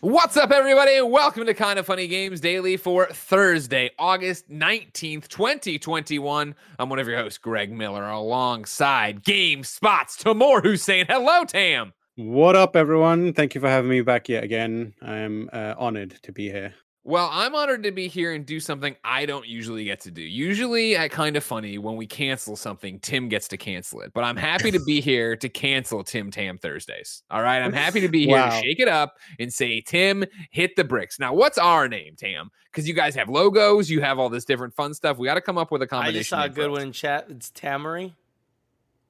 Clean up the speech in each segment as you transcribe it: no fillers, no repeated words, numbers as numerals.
What's up, everybody? Welcome to Kinda Funny Games Daily for Thursday, August 19th, 2021. I'm one of your hosts, Greg Miller, alongside GameSpot's Tamoor Hussain. Hello, Tam. What up, everyone? Thank you for having me back yet again. I'm honored to be here. Well, I'm honored to be here and do something I don't usually get to do. Usually at Kinda Funny, when we cancel something, Tim gets to cancel it. But I'm happy to be here to cancel Tim Tam Thursdays. All right? I'm happy to be here to shake it up and say, Tim, hit the bricks. Now, what's our name, Tam? Because you guys have logos. You have all this different fun stuff. We got to come up with a combination. I just saw a good one in chat. It's Tamari.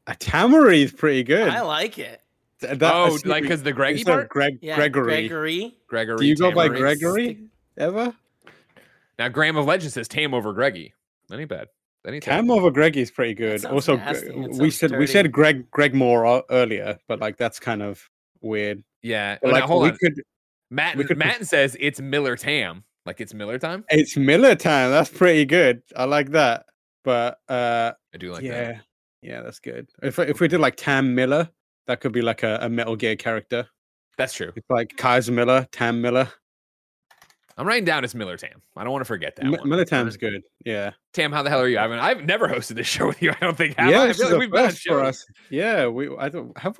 A Tamari is pretty good. I like it. Like because the Greggy part? Gregory. Do you go by Gregory? Ever? Now, Graham of Legend says Tam over Greggy. Any bad? Tam over Greggy is pretty good. Also, we said Greg Moore earlier, but like that's kind of weird. Yeah. Well, like, now, hold on. Matt says it's Miller Tam. Like it's Miller time. It's Miller time. That's pretty good. I like that. But I do like that. Yeah, that's good. If we did like Tam Miller, that could be like a Metal Gear character. That's true. It's like Kaiser Miller, Tam Miller. I'm writing down it's Miller Tam. I don't want to forget that one. Miller Tam's good. Yeah. Tam, how the hell are you? I mean, I've never hosted this show with you. I don't think. I feel like we've been on shows for us. Yeah. Have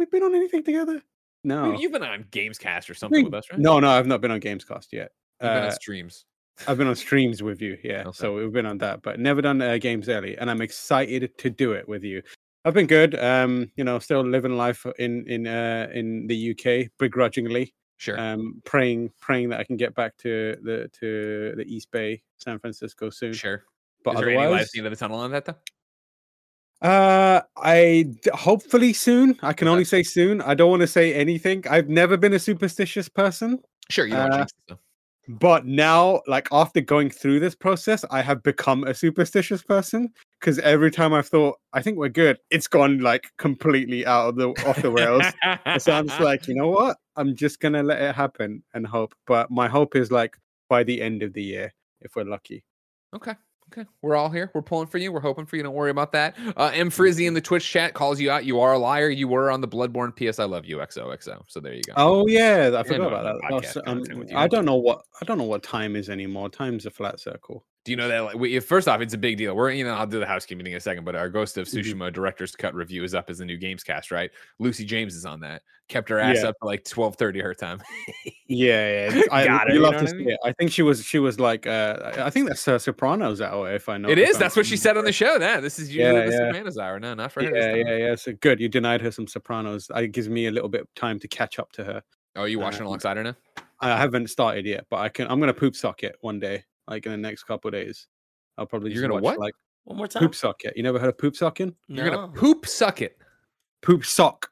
we been on anything together? No. You've been on Gamescast or something with us, right? No, I've not been on Gamescast yet. You've been on streams. I've been on streams with you. Yeah. Okay. So we've been on that, but never done Games Daily, and I'm excited to do it with you. I've been good. Still living life in the UK begrudgingly. Sure. Praying that I can get back to the East Bay, San Francisco soon. Sure. But is there any light at the end of the tunnel on that though? Hopefully soon. I can only say soon. I don't want to say anything. I've never been a superstitious person. Sure, you don't jinx it though. But now, like after going through this process, I have become a superstitious person because every time I've thought, I think we're good, it's gone like completely off the rails. So I'm just like, you know what? I'm just going to let it happen and hope. But my hope is like by the end of the year, if we're lucky. Okay. We're all here. We're pulling for you. We're hoping for you. Don't worry about that. M. Frizzy in the Twitch chat calls you out. You are a liar. You were on the Bloodborne PS I Love You XOXO. So there you go. Oh yeah, I forgot about that. I don't know what time is anymore. Time's a flat circle. Do you know that? Like, first off, it's a big deal. I'll do the housekeeping in a second, but our Ghost of Tsushima Director's Cut review is up as the new Gamescast, right? Lucy James is on that. Kept her ass up to like 12:30 her time. Yeah. I mean? I think she was like, I think that's her Sopranos hour, if I know. It is. That's what she said on the show. This is usually the Sopranos hour. No, not for her. Yeah. So good. You denied her some Sopranos. It gives me a little bit of time to catch up to her. Oh, are you watching alongside her now? I haven't started yet, but I'm going to poop sock it one day. Like in the next couple of days, I'll probably just watch, what? Like one more time. Poop socket. You never heard of poop socking? No. You're gonna poop suck it. Poop sock.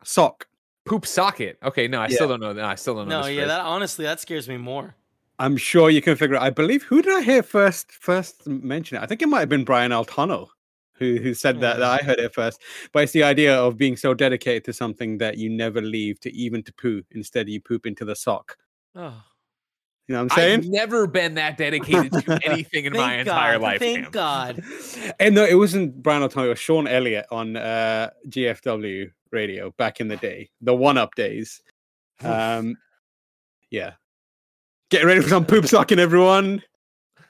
Poop socket. Okay, no, I still don't know that. I still don't know. No, yeah, that honestly, that scares me more. I'm sure you can figure out. I believe who did I hear first mention it? I think it might have been Brian Altano who said that I heard it first. But it's the idea of being so dedicated to something that you never leave to even to poo. Instead, you poop into the sock. Oh. You know what I'm saying? I've never been that dedicated to anything in my entire life. Thank God. And no, it wasn't Brian Altano. It was Sean Elliott on GFW radio back in the day. The one-up days. Yeah. Get ready for some poop socking, everyone.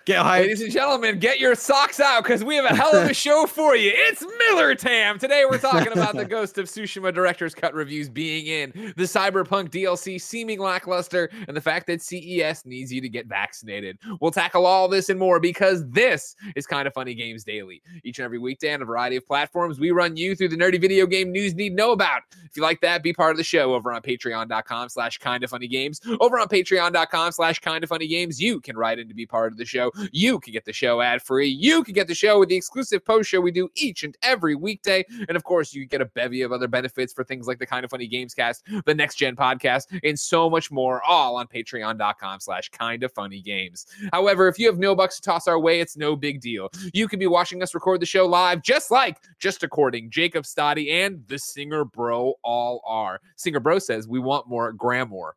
Get hyped. Ladies and gentlemen, get your socks out because we have a hell of a show for you. It's Miller Tam. Today we're talking about the Ghost of Tsushima Director's Cut reviews being in, the Cyberpunk DLC seeming lackluster, and the fact that CES needs you to get vaccinated. We'll tackle all this and more because this is Kinda Funny Games Daily. Each and every weekday on a variety of platforms, we run you through the nerdy video game news you need to know about. If you like that, be part of the show over on patreon.com/kindafunnygames. Over on patreon.com/kindafunnygames, you can write in to be part of the show. You can get the show ad-free. You can get the show with the exclusive post show we do each and every weekday. And of course, you get a bevy of other benefits for things like the Kinda Funny Gamescast, the Next Gen podcast, and so much more, all on patreon.com/kindafunnygames. However, if you have no bucks to toss our way, it's no big deal. You can be watching us record the show live, just like Just According, Jacob Stoddy, and the Singer Bro all are. Singer Bro says, we want more Grammar.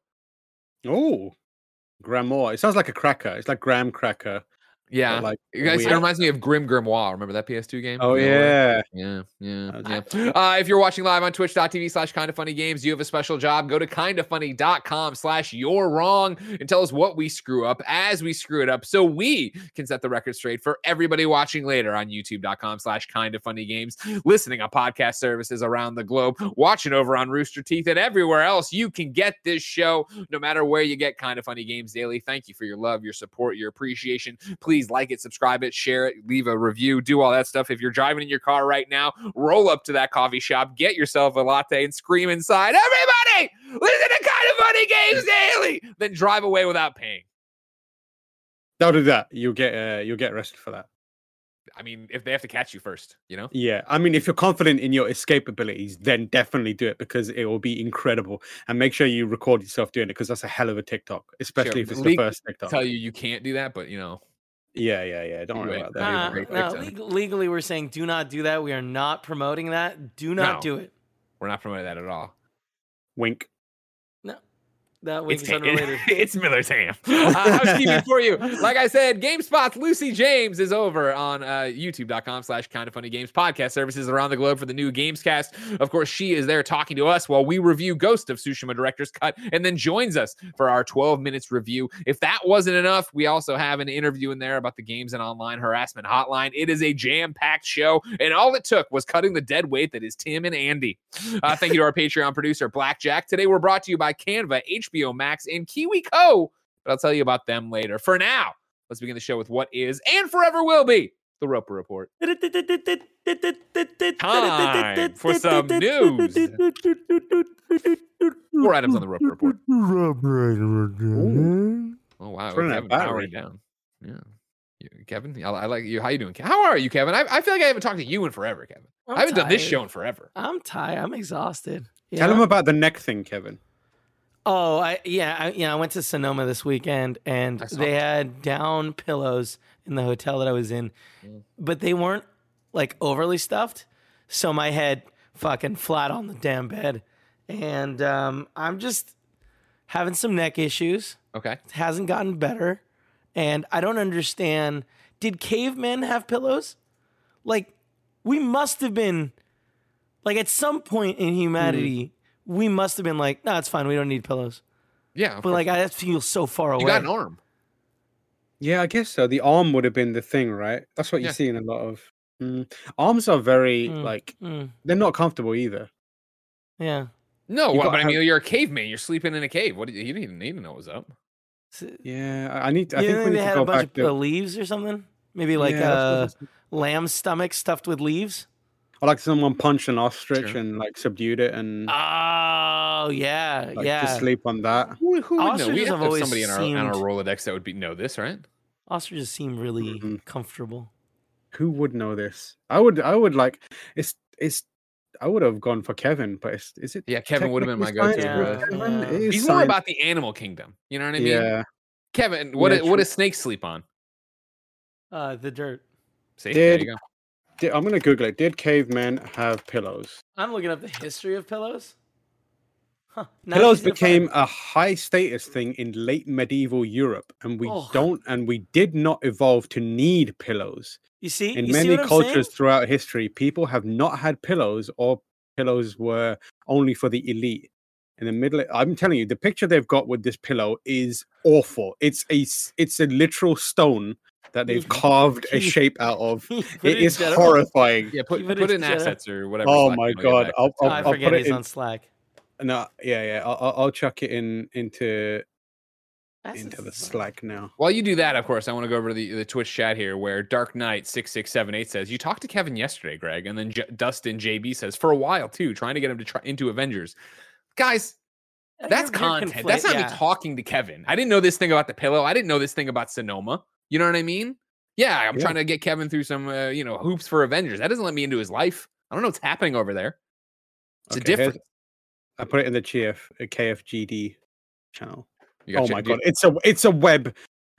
Oh, Grammar. It sounds like a cracker. It's like Graham Cracker. Yeah, like, it reminds me of Grim Grimoire. Remember that PS2 game? Oh, yeah. Yeah. If you're watching live on twitch.tv/kindafunnygames, you have a special job. Go to kindafunny.com/you'rewrong and tell us what we screw up as we screw it up so we can set the record straight for everybody watching later on youtube.com/kindafunnygames, listening on podcast services around the globe, watching over on Rooster Teeth, and everywhere else you can get this show, no matter where you get Kinda Funny Games Daily. Thank you for your love, your support, your appreciation. Please like it, subscribe it, share it, leave a review, do all that stuff. If you're driving in your car right now, roll up to that coffee shop, get yourself a latte, and scream inside, everybody, listen to Kinda Funny Games Daily, then drive away without paying. Don't do that. You'll get arrested for that. I mean, if they have to catch you first, you know? Yeah. I mean, if you're confident in your escape abilities, then definitely do it, because it will be incredible. And make sure you record yourself doing it, because that's a hell of a TikTok, especially if it's the first TikTok. Tell you can't do that, but you know. Yeah. Don't worry about that. Legally, we're saying do not do that. We are not promoting that. Do not do it. We're not promoting that at all. Wink. That week is unrelated. It's Miller's ham. Housekeeping for you. Like I said, GameSpot's Lucy James is over on youtube.com/kindafunnygames, podcast services around the globe for the new Gamescast. Of course, she is there talking to us while we review Ghost of Tsushima Director's Cut, and then joins us for our 12 Minutes review. If that wasn't enough, we also have an interview in there about the Games and Online Harassment Hotline. It is a jam-packed show, and all it took was cutting the dead weight that is Tim and Andy. Thank you to our Patreon producer, Blackjack. Today, we're brought to you by Canva, HBO Max, and KiwiCo, but I'll tell you about them later. For now, let's begin the show with what is and forever will be the Roper Report. Time for some news. 4 items on the Roper Report. Ooh. Oh wow, Kevin's powering down. Yeah, Kevin, I like you. How you doing? How are you, Kevin? I feel like I haven't talked to you in forever, Kevin. I haven't done this show in forever. I'm tired. I'm exhausted. Yeah. Tell him about the neck thing, Kevin. Oh, I went to Sonoma this weekend, and they had down pillows in the hotel that I was in, but they weren't like overly stuffed, so my head fucking flat on the damn bed, and I'm just having some neck issues. Okay, it hasn't gotten better, and I don't understand. Did cavemen have pillows? Like, we must have been, like, at some point in humanity. Mm. We must have been like, no, it's fine. We don't need pillows. Yeah. But like, I feel so far away. You got an arm. Yeah, I guess so. The arm would have been the thing, right? That's what you see in a lot of. Arms are very, they're not comfortable either. Yeah. No, but I mean, you're a caveman. You're sleeping in a cave. What? You didn't even need to know what was up. Yeah, I need to. I think we need to go back. They had a bunch of leaves or something. Maybe like lamb stomach stuffed with leaves. Or like someone punched an ostrich and like subdued it, and to sleep on that. Who would know? We have somebody in our Rolodex that would know this, right? Ostriches seem really comfortable. Who would know this? I would like it's. I would have gone for Kevin, but is it? Yeah, Kevin would have been my go-to. Yeah. He's more about the animal kingdom. You know what I mean? Yeah. Kevin, what does snakes sleep on? The dirt. See, there you go. I'm going to Google it. Did cavemen have pillows? I'm looking up the history of pillows. Huh. Pillows became a high status thing in late medieval Europe, and we did not evolve to need pillows. You see, in many cultures throughout history, people have not had pillows, or pillows were only for the elite. In the middle, I'm telling you, the picture they've got with this pillow is awful. It's a literal stone that they've carved a shape out of. It is horrifying. Yeah, put in assets or whatever. Oh my god! I'll forget he's on Slack. No, yeah. I'll chuck it into the Slack now. While you do that, of course, I want to go over to the Twitch chat here, where Dark Knight 6678 says, "You talked to Kevin yesterday, Greg," and then Dustin JB says, "For a while too, trying to get him to try into Avengers." Guys. That's content. That's not me talking to Kevin. I didn't know this thing about the pillow. I didn't know this thing about Sonoma. You know what I mean? Yeah, I'm trying to get Kevin through some, hoops for Avengers. That doesn't let me into his life. I don't know what's happening over there. It's a different. I put it in the KFGD channel. Oh my God, it's a web.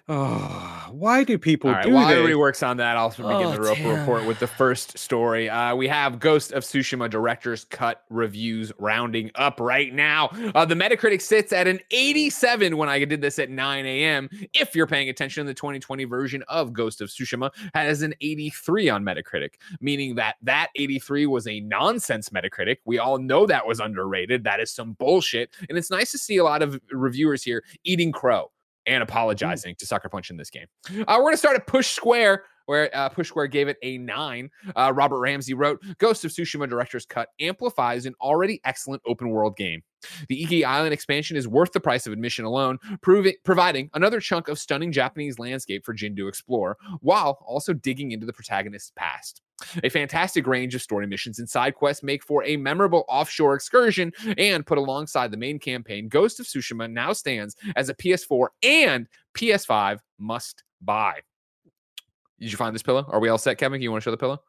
Oh, why do people do this? Everybody works on that. I'll begin the report with the first story. We have Ghost of Tsushima director's cut reviews rounding up right now. The Metacritic sits at an 87 when I did this at 9 a.m. If you're paying attention, the 2020 version of Ghost of Tsushima has an 83 on Metacritic, meaning that 83 was a nonsense Metacritic. We all know that was underrated. That is some bullshit. And it's nice to see a lot of reviewers here eating crow and apologizing to Sucker Punch in this game. We're going to start at Push Square, where Push Square gave it a 9. Robert Ramsey wrote, Ghost of Tsushima Director's Cut amplifies an already excellent open-world game. The Iki Island expansion is worth the price of admission alone, providing another chunk of stunning Japanese landscape for Jin to explore, while also digging into the protagonist's past. A fantastic range of story missions and side quests make for a memorable offshore excursion, and put alongside the main campaign, Ghost of Tsushima now stands as a PS4 and PS5 must buy. Did you find this pillow? Are we all set, Kevin? You want to show the pillow?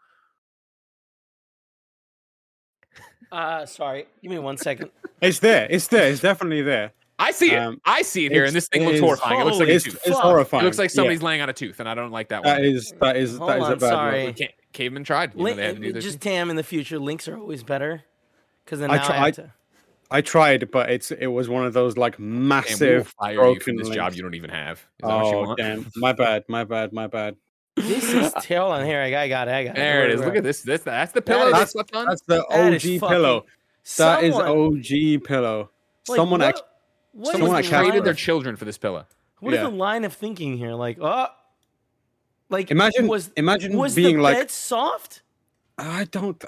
Sorry. Give me 1 second. It's there. It's there. It's definitely there. I see it. I see it here, and this thing looks horrifying. It looks like a tooth. It's horrifying. It looks like somebody's laying on a tooth, and I don't like that one. That is a bad one. Caveman tried. Just Tam in the future. Links are always better, because then I tried, but it was one of those like massive broken links. This job you don't even have. Oh damn! My bad. This is tail on here. I got it. There it is. Look at this. That's the pillow that's left on. That's the OG pillow. That is OG pillow. Someone traded their children for this pillow. What is the line of thinking here? Like imagine being like, it's soft. I don't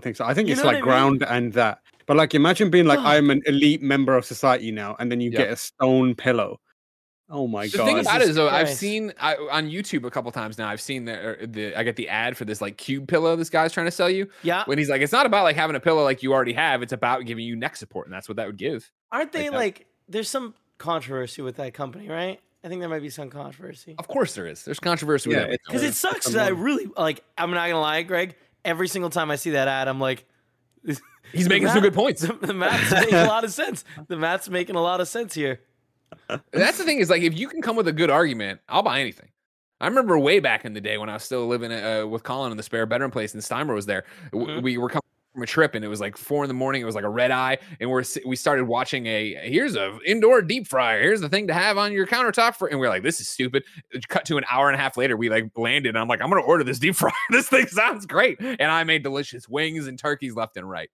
think so. I think it's like ground and that. But like, imagine being like, I'm an elite member of society now, and then you get a stone pillow. Oh my God! The thing about it is, though, I've seen on YouTube a couple times now. I've seen I get the ad for this like cube pillow this guy's trying to sell you. Yeah. When he's like, it's not about like having a pillow like you already have. It's about giving you neck support, and that's what that would give. Aren't they like? There's some controversy with that company, right? I think there might be some controversy. Of course there is. There's controversy with that. Because it sucks that I really like. I'm not gonna lie, Greg. Every single time I see that ad, I'm like, he's making some good points. The math's making a lot of sense. The math's making a lot of sense here. That's the thing is like, if you can come with a good argument, I'll buy anything. I remember way back in the day when I was still living with Colin in the spare bedroom place, and Steimer was there. We were coming from a trip, and it was like 4 a.m. It was like a red eye, and we started watching here's a indoor deep fryer. Here's the thing to have on your countertop for, and we're like, this is stupid. Cut to an hour and a half later, we like landed, and I'm like, I'm gonna order this deep fryer. This thing sounds great, and I made delicious wings and turkeys left and right.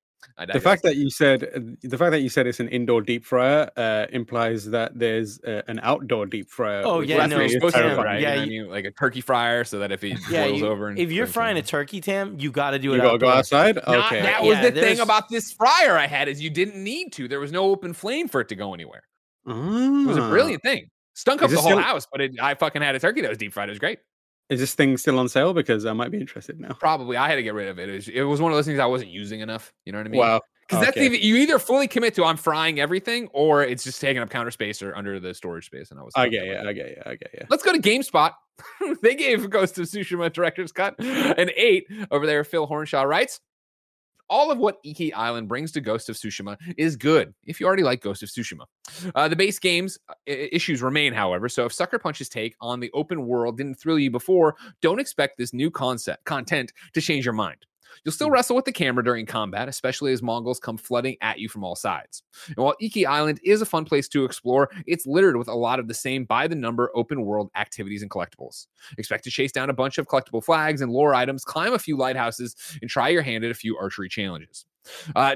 The fact that you said it's an indoor deep fryer implies that there's an outdoor deep fryer. Oh yeah, no, it's supposed to, right? Yeah, you know, like a turkey fryer, so that if it boils over, and if you're frying a turkey, Tam, you got to do it. You got to go outside. Okay, that was the thing about this fryer I had is you didn't need to. There was no open flame for it to go anywhere. It was a brilliant thing. Stunk up the whole house, but I fucking had a turkey that was deep fried. It was great. Is this thing still on sale? Because I might be interested now. Probably. I had to get rid of it. It was one of those things I wasn't using enough. You know what I mean? Wow. Because that's you either fully commit to I'm frying everything, or it's just taking up counter space or under the storage space. And I get you. Let's go to GameSpot. They gave Ghost of Tsushima Director's Cut an 8 over there. Phil Hornshaw writes, all of what Iki Island brings to Ghost of Tsushima is good, if you already like Ghost of Tsushima. The base game's issues remain, however, so if Sucker Punch's take on the open world didn't thrill you before, don't expect this new content to change your mind. You'll still wrestle with the camera during combat, especially as Mongols come flooding at you from all sides. And while Iki Island is a fun place to explore, it's littered with a lot of the same by-the-number open-world activities and collectibles. Expect to chase down a bunch of collectible flags and lore items, climb a few lighthouses, and try your hand at a few archery challenges.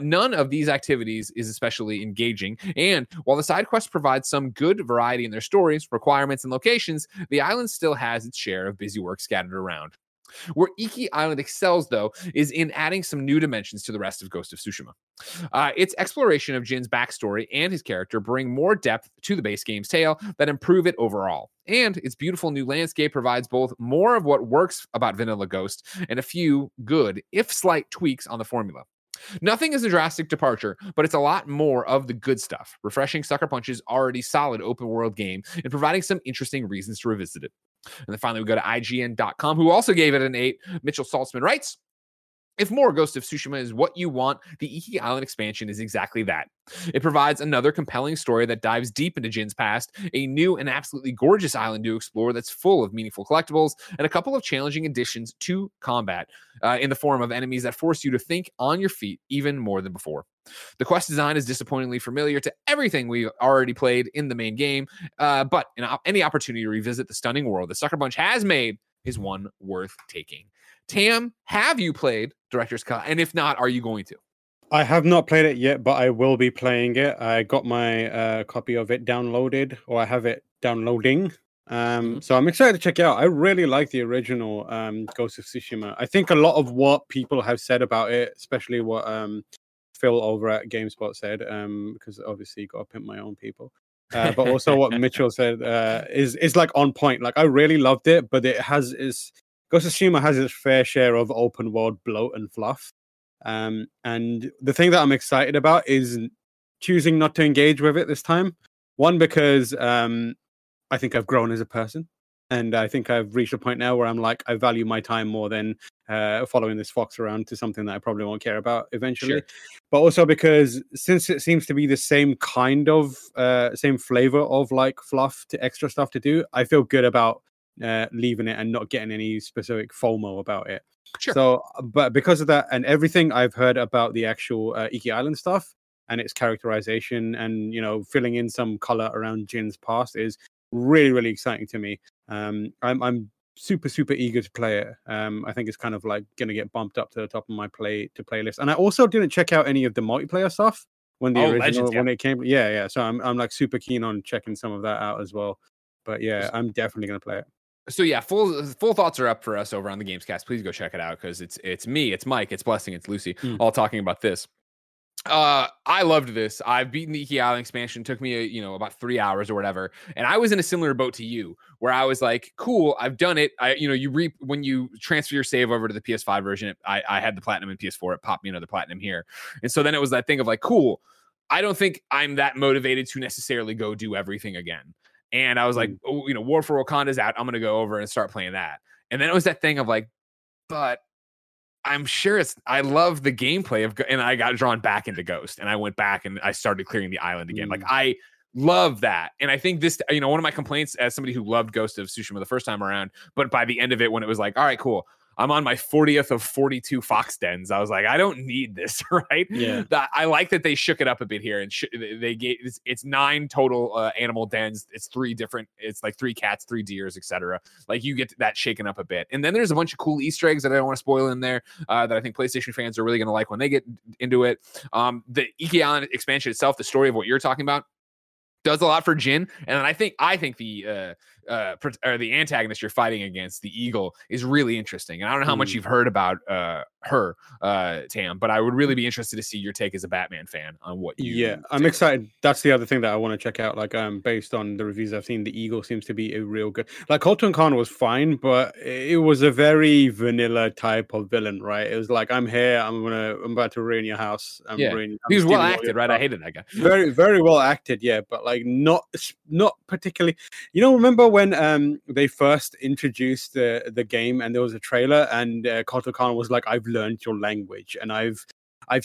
None of these activities is especially engaging, and while the side quests provide some good variety in their stories, requirements, and locations, the island still has its share of busy work scattered around. Where Iki Island excels, though, is in adding some new dimensions to the rest of Ghost of Tsushima. Its exploration of Jin's backstory and his character bring more depth to the base game's tale that improve it overall. And its beautiful new landscape provides both more of what works about Vanilla Ghost and a few good, if slight, tweaks on the formula. Nothing is a drastic departure, but it's a lot more of the good stuff, refreshing Sucker Punch's already solid open-world game and providing some interesting reasons to revisit it. And then finally, we go to IGN.com, who also gave it an 8. Mitchell Saltzman writes, if more Ghost of Tsushima is what you want, the Iki Island expansion is exactly that. It provides another compelling story that dives deep into Jin's past, a new and absolutely gorgeous island to explore that's full of meaningful collectibles, and a couple of challenging additions to combat in the form of enemies that force you to think on your feet even more than before. The quest design is disappointingly familiar to everything we've already played in the main game, but any opportunity to revisit the stunning world that Sucker Punch has made is one worth taking. Tam, have you played Director's Cut? And if not, are you going to? I have not played it yet, but I will be playing it. I got my copy of it downloaded, or I have it downloading. So I'm excited to check it out. I really like the original Ghost of Tsushima. I think a lot of what people have said about it, especially what Phil over at GameSpot said, because obviously got to pimp my own people. But also what Mitchell said is like on point. Like I really loved it, but it has its Ghost of Tsushima has its fair share of open world bloat and fluff. And the thing that I'm excited about is choosing not to engage with it this time. One, because I think I've grown as a person, and I think I've reached a point now where I'm like, I value my time more than following this fox around to something that I probably won't care about eventually. Sure. But also because since it seems to be the same kind of same flavor of like fluff to extra stuff to do, I feel good about leaving it and not getting any specific FOMO about it. Sure. So, but because of that and everything I've heard about the actual Iki Island stuff and its characterization and, you know, filling in some color around Jin's past is really, really exciting to me. I'm super, super eager to play it. I think it's kind of like going to get bumped up to the top of my playlist. And I also didn't check out any of the multiplayer stuff when the original Legends, yeah. When it came. Yeah, yeah. So I'm like super keen on checking some of that out as well. But yeah, I'm definitely going to play it. So yeah, full thoughts are up for us over on the Gamescast. Please go check it out because it's me, it's Mike, it's Blessing, it's Lucy, all talking about this. I loved this. I've beaten the Iki Island expansion. It took me, about 3 hours or whatever. And I was in a similar boat to you where I was like, cool, I've done it. When you transfer your save over to the PS5 version, I had the platinum in PS4. It popped me another platinum here. And so then it was that thing of like, cool, I don't think I'm that motivated to necessarily go do everything again. And I was like, War for Wakanda's out. I'm going to go over and start playing that. And then it was that thing of like, but I'm sure I love the gameplay of, and I got drawn back into Ghost and I went back and I started clearing the island again. Like I love that. And I think this, one of my complaints as somebody who loved Ghost of Tsushima the first time around, but by the end of it, when it was like, all right, cool, I'm on my 40th of 42 fox dens. I was like, I don't need this, right? Yeah. I like that they shook it up a bit here, and they gave it's 9 total animal dens. It's 3 different. It's like 3 cats, 3 deers, etc. Like you get that shaken up a bit, and then there's a bunch of cool Easter eggs that I don't want to spoil in there that I think PlayStation fans are really going to like when they get into it. The Iki Island expansion itself, the story of what you're talking about, does a lot for Jin, and I think the antagonist you're fighting against, the Eagle, is really interesting. And I don't know how much you've heard about her, Tam, but I would really be interested to see your take as a Batman fan on what you. Yeah, I'm excited. That's the other thing that I want to check out. Like, based on the reviews I've seen, the Eagle seems to be a real good. Like, Colton Khan was fine, but it was a very vanilla type of villain, right? It was like, I'm here, I'm about to ruin your house. He was well acted, right? I hated that guy. Very, very well acted, yeah, but like. Like not particularly, Remember when they first introduced the game and there was a trailer and Kotal Kahn was like, "I've learned your language and I've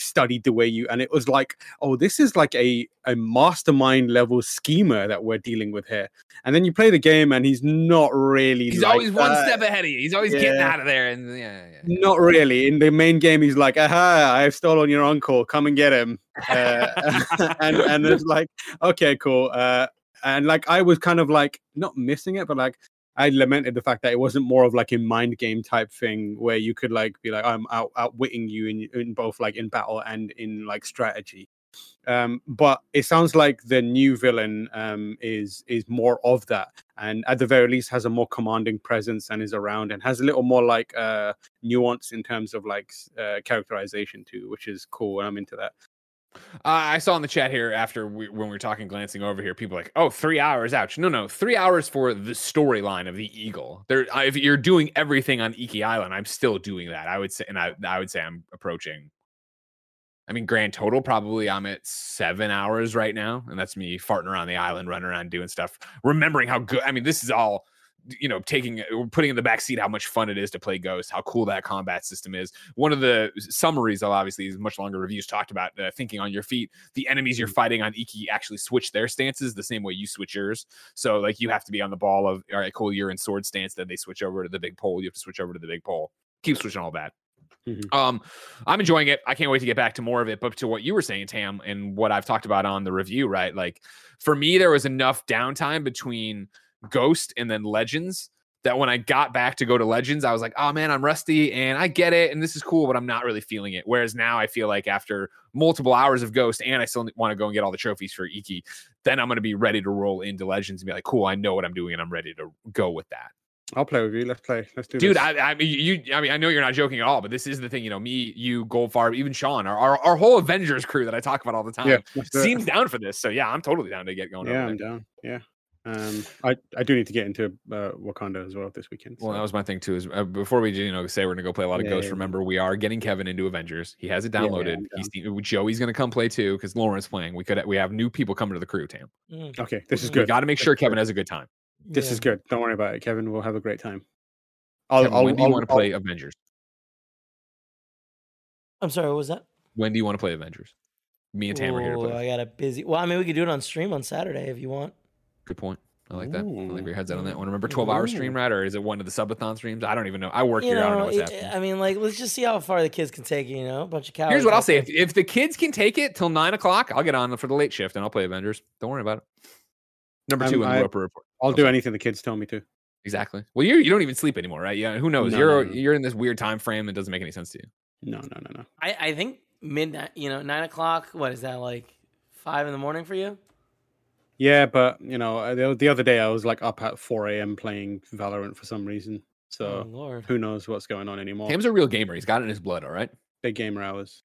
studied the way you," and it was like, "Oh, this is like a mastermind level schemer that we're dealing with here." And then you play the game and he's not really. He's like always one step ahead of you. He's always getting out of there, and not really. In the main game, he's like, "Aha! I've stolen your uncle. Come and get him." And it's like, okay, cool. And like I was kind of like not missing it, but like I lamented the fact that it wasn't more of like a mind game type thing where you could like be like, I'm outwitting you in both like in battle and in like strategy. But it sounds like the new villain is more of that, and at the very least has a more commanding presence and is around and has a little more like nuance in terms of like characterization too, which is cool, and I'm into that. I saw in the chat here after when we were talking, glancing over here, people like, "Oh, 3 hours, ouch." No, 3 hours for the storyline of the Eagle. There, if you're doing everything on Iki Island, I'm still doing that. I would say, and I would say I'm approaching. I mean, grand total, probably I'm at 7 hours right now, and that's me farting around the island, running around, doing stuff, remembering how good. I mean, this is all you know, taking or putting in the backseat how much fun it is to play Ghost, how cool that combat system is. One of the summaries, obviously, is much longer reviews talked about thinking on your feet. The enemies you're fighting on Iki actually switch their stances the same way you switch yours. So, like, you have to be on the ball of, all right, cool, you're in sword stance, then they switch over to the big pole. You have to switch over to the big pole. Keep switching all that. Mm-hmm. I'm enjoying it. I can't wait to get back to more of it. But to what you were saying, Tam, and what I've talked about on the review, right? Like, for me, there was enough downtime between Ghost and then Legends that when I got back to go to Legends, I was like, oh man, I'm rusty and I get it and this is cool, but I'm not really feeling it. Whereas now I feel like after multiple hours of Ghost, and I still want to go and get all the trophies for Iki, then I'm going to be ready to roll into Legends and be like, cool, I know what I'm doing and I'm ready to go with that. I'll play with you. Let's play. Let's do this. Dude, I mean, I know you're not joking at all, but this is the thing, you know, me, you, Goldfarb, even Sean, our whole Avengers crew that I talk about all the time seems down for this. So yeah, I'm totally down to get going. Yeah, I'm down. Yeah. I do need to get into Wakanda as well this weekend. So. Well, that was my thing too. Is before we say we're gonna go play a lot of Ghosts. Yeah. Remember, we are getting Kevin into Avengers. He has it downloaded. Joey's gonna come play too because Lauren's playing. We have new people coming to the crew. Tam. Mm. Okay, this is good. Got to make sure Kevin has a good time. This is good. Don't worry about it, Kevin. We'll have a great time. When do you want to play Avengers? I'm sorry. What was that? When do you want to play Avengers? Me and Tam are here to play. I got a busy. Well, I mean, we could do it on stream on Saturday if you want. Good point. I like that. I like your head's out on that one. Remember 12-hour stream, right? Or is it one of the subathon streams? I don't even know. I work here. I don't know what's happening. I mean, like, let's just see how far the kids can take it, a bunch of cowards. Here's what I'll say. If the kids can take it till 9 o'clock, I'll get on for the late shift and I'll play Avengers. Don't worry about it. Number two in the Roper Report. I'll do anything the kids tell me to. Exactly. Well, you don't even sleep anymore, right? Yeah. Who knows? You're in this weird time frame that doesn't make any sense to you. No. I think midnight, 9 o'clock, what is that, like 5 in the morning for you? Yeah, but the other day I was like up at 4 a.m. playing Valorant for some reason. So who knows what's going on anymore? Tam's a real gamer. He's got it in his blood. All right. Big gamer hours.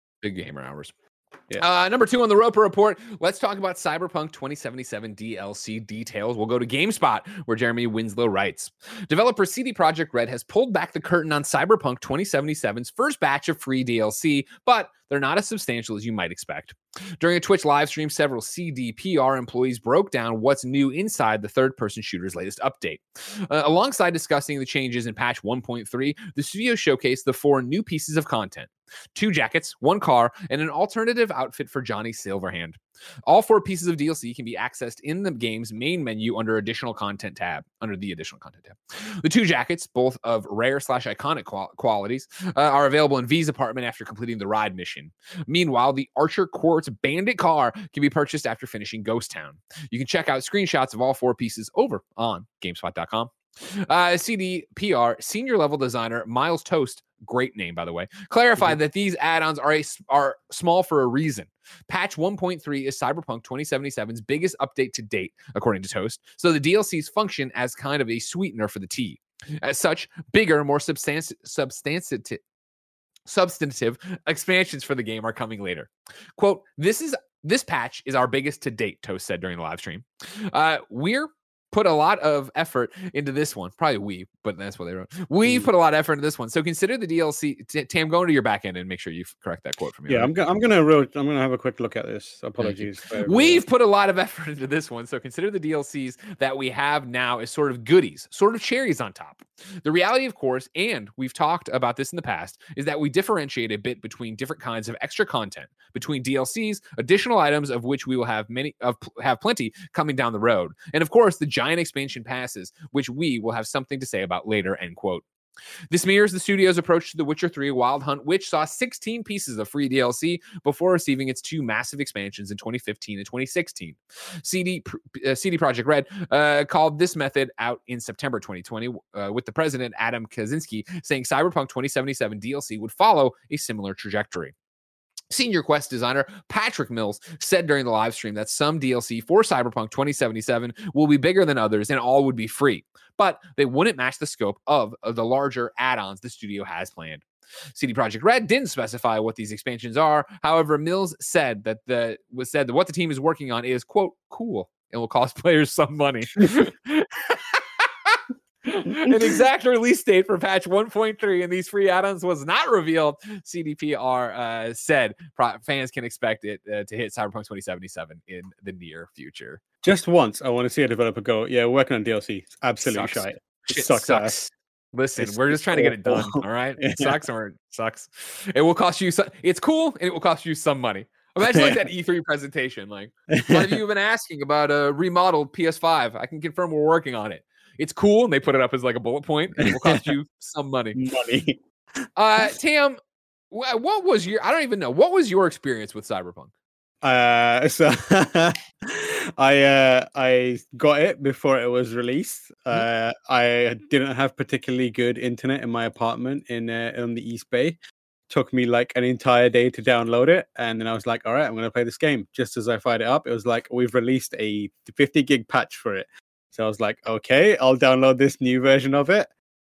Yeah. Number two on the Roper Report. Let's talk about Cyberpunk 2077 DLC details. We'll go to GameSpot, where Jeremy Winslow writes, developer CD Projekt Red has pulled back the curtain on Cyberpunk 2077's first batch of free DLC, but they're not as substantial as you might expect. During a Twitch live stream, several CDPR employees broke down what's new inside the third-person shooter's latest update. Alongside discussing the changes in patch 1.3, the studio showcased the 4 new pieces of content. 2 jackets, 1 car, and an alternative outfit for Johnny Silverhand. All 4 pieces of DLC can be accessed in the game's main menu under the additional content tab. The 2 jackets, both of rare/iconic qualities, are available in V's apartment after completing the ride mission. Meanwhile, the Archer Quartz Bandit car can be purchased after finishing Ghost Town. You can check out screenshots of all 4 pieces over on GameSpot.com. CDPR senior level designer Miles Toast, great name by the way, clarified that these add-ons are small for a reason. Patch 1.3 is Cyberpunk 2077's biggest update to date, according to Toast, so the DLCs function as kind of a sweetener for the tea. As such, bigger, more substantive expansions for the game are coming later. Quote, this patch is our biggest to date, Toast said during the live stream. We're put a lot of effort into this one. Probably we, but that's what they wrote. We put a lot of effort into this one. So consider the DLC. Tam, go into your back end and make sure you correct that quote from me. Yeah, right? I'm gonna have a quick look at this. Apologies. We've put a lot of effort into this one. So consider the DLCs that we have now as sort of goodies, sort of cherries on top. The reality, of course, and we've talked about this in the past, is that we differentiate a bit between different kinds of extra content, between DLCs, additional items of which we will have plenty coming down the road. And of course, the giant expansion passes, which we will have something to say about later, end quote. This mirrors the studio's approach to The Witcher 3 Wild Hunt, which saw 16 pieces of free DLC before receiving its 2 massive expansions in 2015 and 2016. CD Projekt Red called this method out in September 2020, with the president, Adam Kaczynski, saying Cyberpunk 2077 DLC would follow a similar trajectory. Senior Quest designer Patrick Mills said during the live stream that some DLC for Cyberpunk 2077 will be bigger than others and all would be free, but they wouldn't match the scope of the larger add-ons the studio has planned. CD Projekt Red didn't specify what these expansions are. However, Mills said that what the team is working on is, quote, cool and will cost players some money. An exact release date for patch 1.3 and these free add-ons was not revealed. CDPR said fans can expect it to hit Cyberpunk 2077 in the near future. Just once, I want to see a developer go, yeah, we're working on DLC. Absolutely shite. Shit sucks. Listen, we're just trying to get it done. All right. It sucks or it sucks. It will cost you. It's cool. And it will cost you some money. Imagine like that E3 presentation. Like, a lot of you have been asking about a remodeled PS5. I can confirm we're working on it. It's cool. And they put it up as like a bullet point. And it will cost you some money. Tam, what was your, I don't even know. What was your experience with Cyberpunk? So I got it before it was released. I didn't have particularly good internet in my apartment in the East Bay. Took me like an entire day to download it, and then I was like, all right, I'm gonna play this game. Just as I fired it up, it was like, we've released a 50 gig patch for it. So I was like, okay, I'll download this new version of it.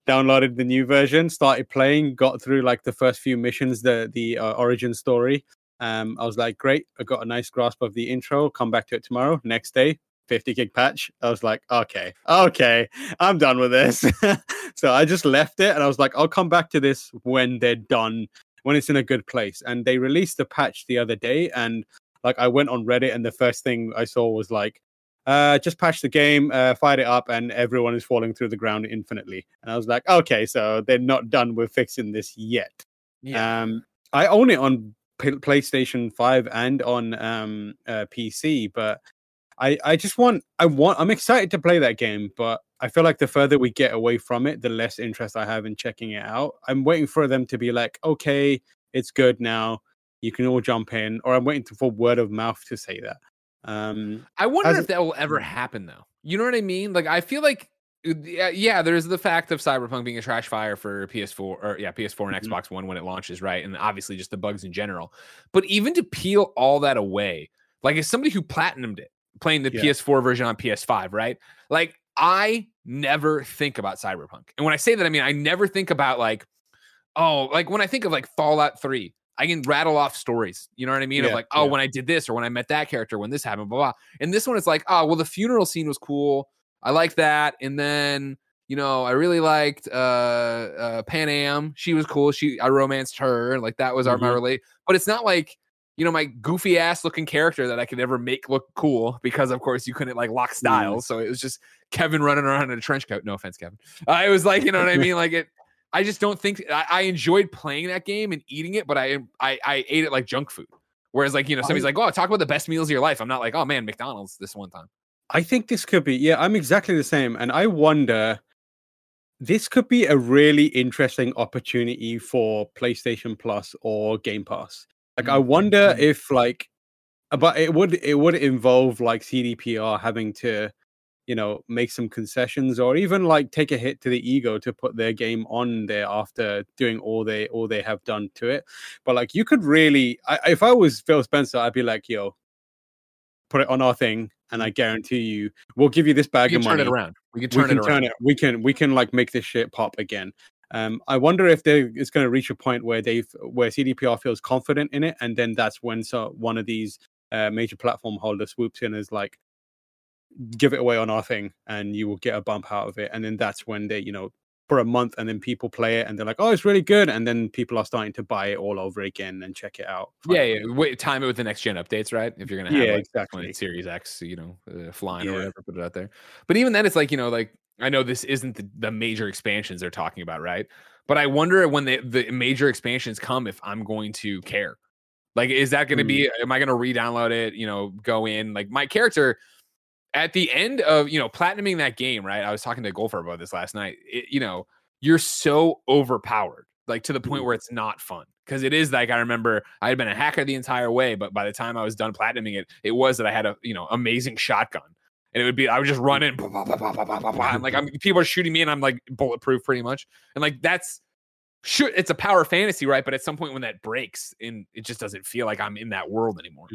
Downloaded the new version, started playing, got through like the first few missions, the origin story. I was like, great, I got a nice grasp of the intro. Come back to it tomorrow. Next day, 50 gig patch. I was like, okay, I'm done with this. So I just left it, and I was like, I'll come back to this when they're done, when it's in a good place. And they released the patch the other day, and like, I went on Reddit, and the first thing I saw was like, just patched the game, fired it up, and everyone is falling through the ground infinitely. And I was like, okay, so they're not done with fixing this yet. Yeah. I own it on PlayStation 5 and on PC, but I'm excited to play that game, but I feel like the further we get away from it, the less interest I have in checking it out. I'm waiting for them to be like, okay, it's good now, you can all jump in, or I'm waiting for word of mouth to say that. I wonder if that will ever happen, though. You know what I mean? Like, I feel like, yeah, there's the fact of Cyberpunk being a trash fire for PS4 and Xbox One when it launches, right? And obviously just the bugs in general. But even to peel all that away, like, as somebody who platinumed it, playing the PS4 version on PS5, right? Like, I never think about Cyberpunk. And when I say that, I mean, I never think about like, oh, like when I think of like Fallout 3, I can rattle off stories, you know what I mean? Yeah, of like, oh, when I did this, or when I met that character, when this happened, blah, blah. And this one is like, oh, well, the funeral scene was cool, I like that. And then, you know, I really liked Pan Am. She was cool. I romanced her. Like, that was my relate. But it's not like, you know, my goofy ass looking character that I could ever make look cool, because of course you couldn't like lock styles. So it was just Kevin running around in a trench coat. No offense, Kevin. It was like, you know what I mean? Like, I just don't think I enjoyed playing that game and eating it, but I ate it like junk food. Whereas like, you know, somebody's like, oh, talk about the best meals of your life. I'm not like, oh man, McDonald's this one time. I think this could be, I'm exactly the same. And I wonder, this could be a really interesting opportunity for PlayStation Plus or Game Pass. Like, I wonder if like, but it would involve like CDPR having to, you know, make some concessions, or even like take a hit to the ego to put their game on there after doing all they have done to it. But like, you could really, if I was Phil Spencer, I'd be like, yo, put it on our thing, and I guarantee you, we'll give you this bag of money. Turn it around. We can like make this shit pop again. I wonder if it's going to reach a point where CDPR feels confident in it, and then that's when one of these major platform holders swoops in and is like, give it away on our thing, and you will get a bump out of it. And then that's when they, you know, for a month, and then people play it, and they're like, oh, it's really good. And then people are starting to buy it all over again and check it out. Finally. Yeah. Wait, time it with the next gen updates, right? If you're going to have like, exactly, Series X, you know, flying or whatever, put it out there. But even then, it's like, you know, like, I know this isn't the major expansions they're talking about, right? But I wonder when the major expansions come, if I'm going to care. Like, is that going to be, am I going to re-download it, you know, go in? Like, my character, at the end of, you know, platinuming that game, right? I was talking to Golfer about this last night. It, you know, you're so overpowered, like to the point where it's not fun. Because it is like, I remember I had been a hacker the entire way, but by the time I was done platinuming it, it was that I had a, you know, amazing shotgun. And it would be, I would just run in, bah, bah, bah, bah, bah, bah, bah, and like, people are shooting me, and I'm like bulletproof pretty much. And like, it's a power fantasy, right? But at some point when that breaks, and it just doesn't feel like I'm in that world anymore.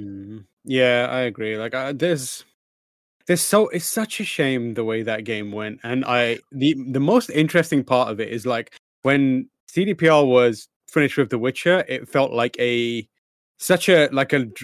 Yeah, I agree. Like, it's such a shame the way that game went. And the most interesting part of it is like, when CDPR was finished with The Witcher, it felt like a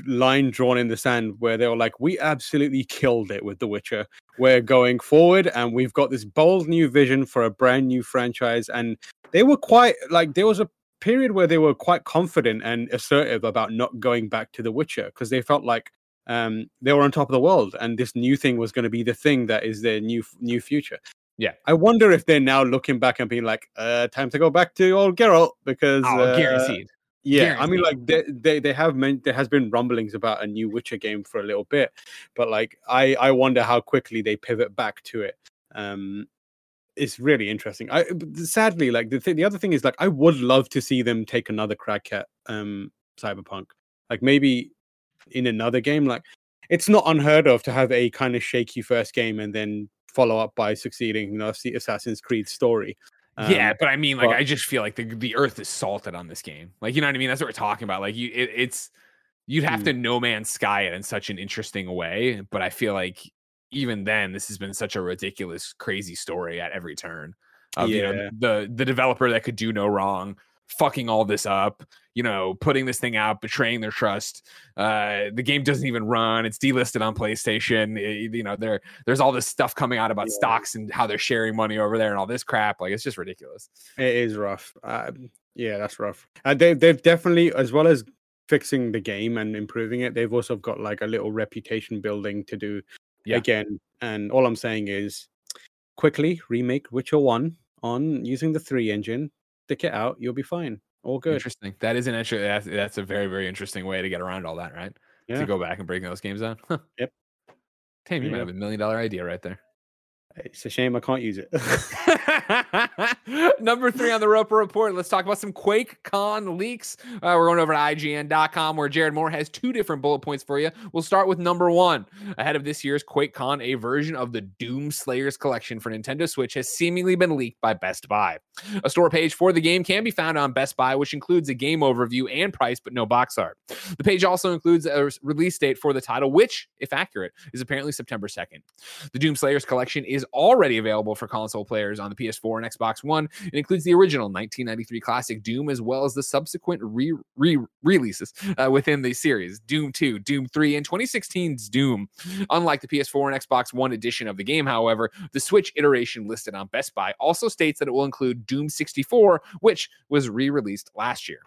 line drawn in the sand where they were like, we absolutely killed it with The Witcher. We're going forward, and we've got this bold new vision for a brand new franchise. And they were quite like, there was a period where they were quite confident and assertive about not going back to The Witcher, because they felt like they were on top of the world, and this new thing was going to be the thing that is their new future. Yeah. I wonder if they're now looking back and being like, time to go back to old Geralt, because guaranteed. Yeah, guaranteed. I mean, like they have meant there has been rumblings about a new Witcher game for a little bit, but like I wonder how quickly they pivot back to it. It's really interesting. Sadly, like the other thing is, like, I would love to see them take another crack at Cyberpunk, like maybe in another game. Like, it's not unheard of to have a kind of shaky first game and then follow up by succeeding, you know, the Assassin's Creed story. Yeah, but I mean, like, I just feel like the earth is salted on this game. Like, you know what I mean? That's what we're talking about. Like, you'd have to No Man's Sky it in such an interesting way. But I feel like even then, this has been such a ridiculous, crazy story at every turn. You know, the developer that could do no wrong, fucking all this up, you know, putting this thing out, betraying their trust. The game doesn't even run. It's delisted on PlayStation. You know, there's all this stuff coming out about stocks and how they're sharing money over there and all this crap. Like, it's just ridiculous. It is rough. Yeah, that's rough. They've definitely, as well as fixing the game and improving it, they've also got like a little reputation building to do again. And all I'm saying is, quickly remake Witcher 1 on using the 3 engine. Stick it out, you'll be fine. All good. Interesting. That is an extra. That's a very, very interesting way to get around all that, right? Yeah. To go back and break those games down. Huh. Yep. Damn, you might have $1 million idea right there. It's a shame I can't use it. Number 3 on the Roper Report. Let's talk about some QuakeCon leaks. We're going over to IGN.com, where Jared Moore has 2 different bullet points for you. We'll start with number 1. Ahead of this year's QuakeCon, a version of the Doom Slayers Collection for Nintendo Switch has seemingly been leaked by Best Buy. A store page for the game can be found on Best Buy, which includes a game overview and price, but no box art. The page also includes a release date for the title, which, if accurate, is apparently September 2nd. The Doom Slayers Collection is already available for console players on the PS4 and Xbox One. It includes the original 1993 classic Doom, as well as the subsequent re-releases within the series, Doom 2, Doom 3, and 2016's Doom. Unlike the PS4 and Xbox One edition of the game, however, the Switch iteration listed on Best Buy also states that it will include Doom 64, which was re-released last year.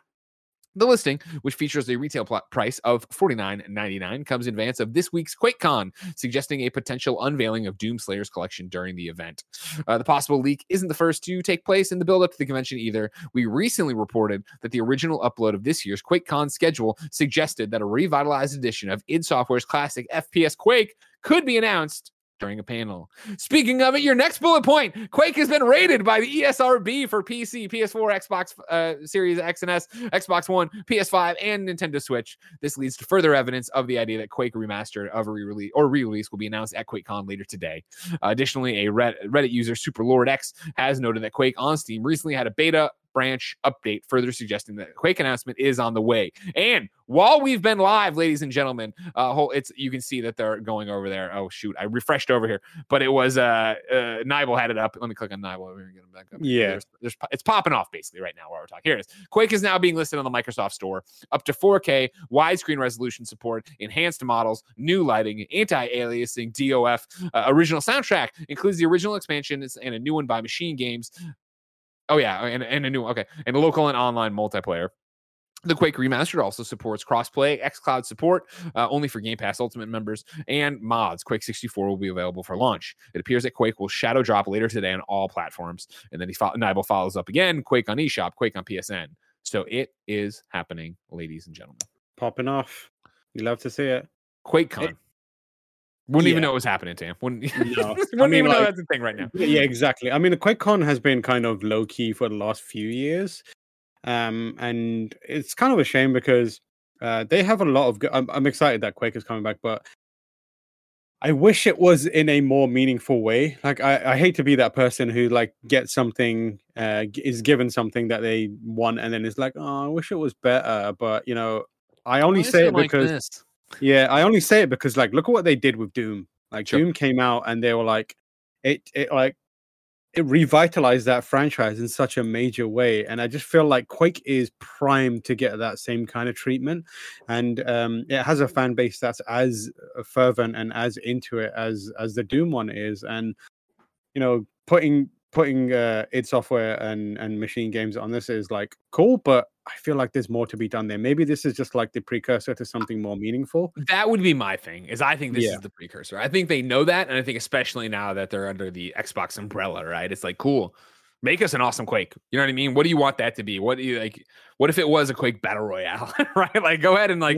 The listing, which features a retail price of $49.99, comes in advance of this week's QuakeCon, suggesting a potential unveiling of Doom Slayer's collection during the event. The possible leak isn't the first to take place in the build-up to the convention either. We recently reported that the original upload of this year's QuakeCon schedule suggested that a revitalized edition of id Software's classic FPS Quake could be announced during a panel. Speaking of it, your next bullet point, Quake has been rated by the ESRB for PC, PS4, Xbox Series X and S, Xbox One, PS5, and Nintendo Switch. This leads to further evidence of the idea that Quake Remastered of a re-release or re-release will be announced at QuakeCon later today. Additionally, a Reddit user, SuperLordX, has noted that Quake on Steam recently had a beta branch update, further suggesting that Quake announcement is on the way. And while we've been live, ladies and gentlemen, you can see that they're going over there. Oh shoot, I refreshed over here, but it was Nibel had it up. Let me click on Nibel over here and get him back up. Yeah, there's it's popping off basically right now while we're talking. Here it is. Quake is now being listed on the Microsoft Store, up to 4K widescreen resolution support, enhanced models, new lighting, anti-aliasing, DOF, original soundtrack, includes the original expansions and a new one by Machine Games. Oh, yeah, and a new one. Okay, and a local and online multiplayer. The Quake Remastered also supports crossplay, xCloud support, only for Game Pass Ultimate members, and mods. Quake 64 will be available for launch. It appears that Quake will shadow drop later today on all platforms. And then Nibel follows up again, Quake on eShop, Quake on PSN. So it is happening, ladies and gentlemen. Popping off. You love to see it. QuakeCon. Wouldn't even know it was happening, Tam. Wouldn't even know that's a thing right now. Yeah, exactly. I mean, the QuakeCon has been kind of low-key for the last few years. And it's kind of a shame because they have a lot of... I'm excited that Quake is coming back, but I wish it was in a more meaningful way. Like, I hate to be that person who, like, gets something, is given something that they want, and then is like, oh, I wish it was better. But, you know, I only say it because... Like, yeah, I only say it because, like, look at what they did with Doom. Like, sure. Doom came out and they were like, it revitalized that franchise in such a major way. And I just feel like Quake is primed to get that same kind of treatment. And it has a fan base that's as fervent and as into it as the Doom one is. And, you know, putting id Software and Machine Games on this is, like, cool, but I feel like there's more to be done there. Maybe this is just like the precursor to something more meaningful. That would be my thing, is I think this is the precursor. I think they know that, and I think especially now that they're under the Xbox umbrella, right? It's like, cool, make us an awesome Quake. You know what I mean? What do you want that to be? What do you like? What if it was a Quake Battle Royale, right? Like, go ahead and like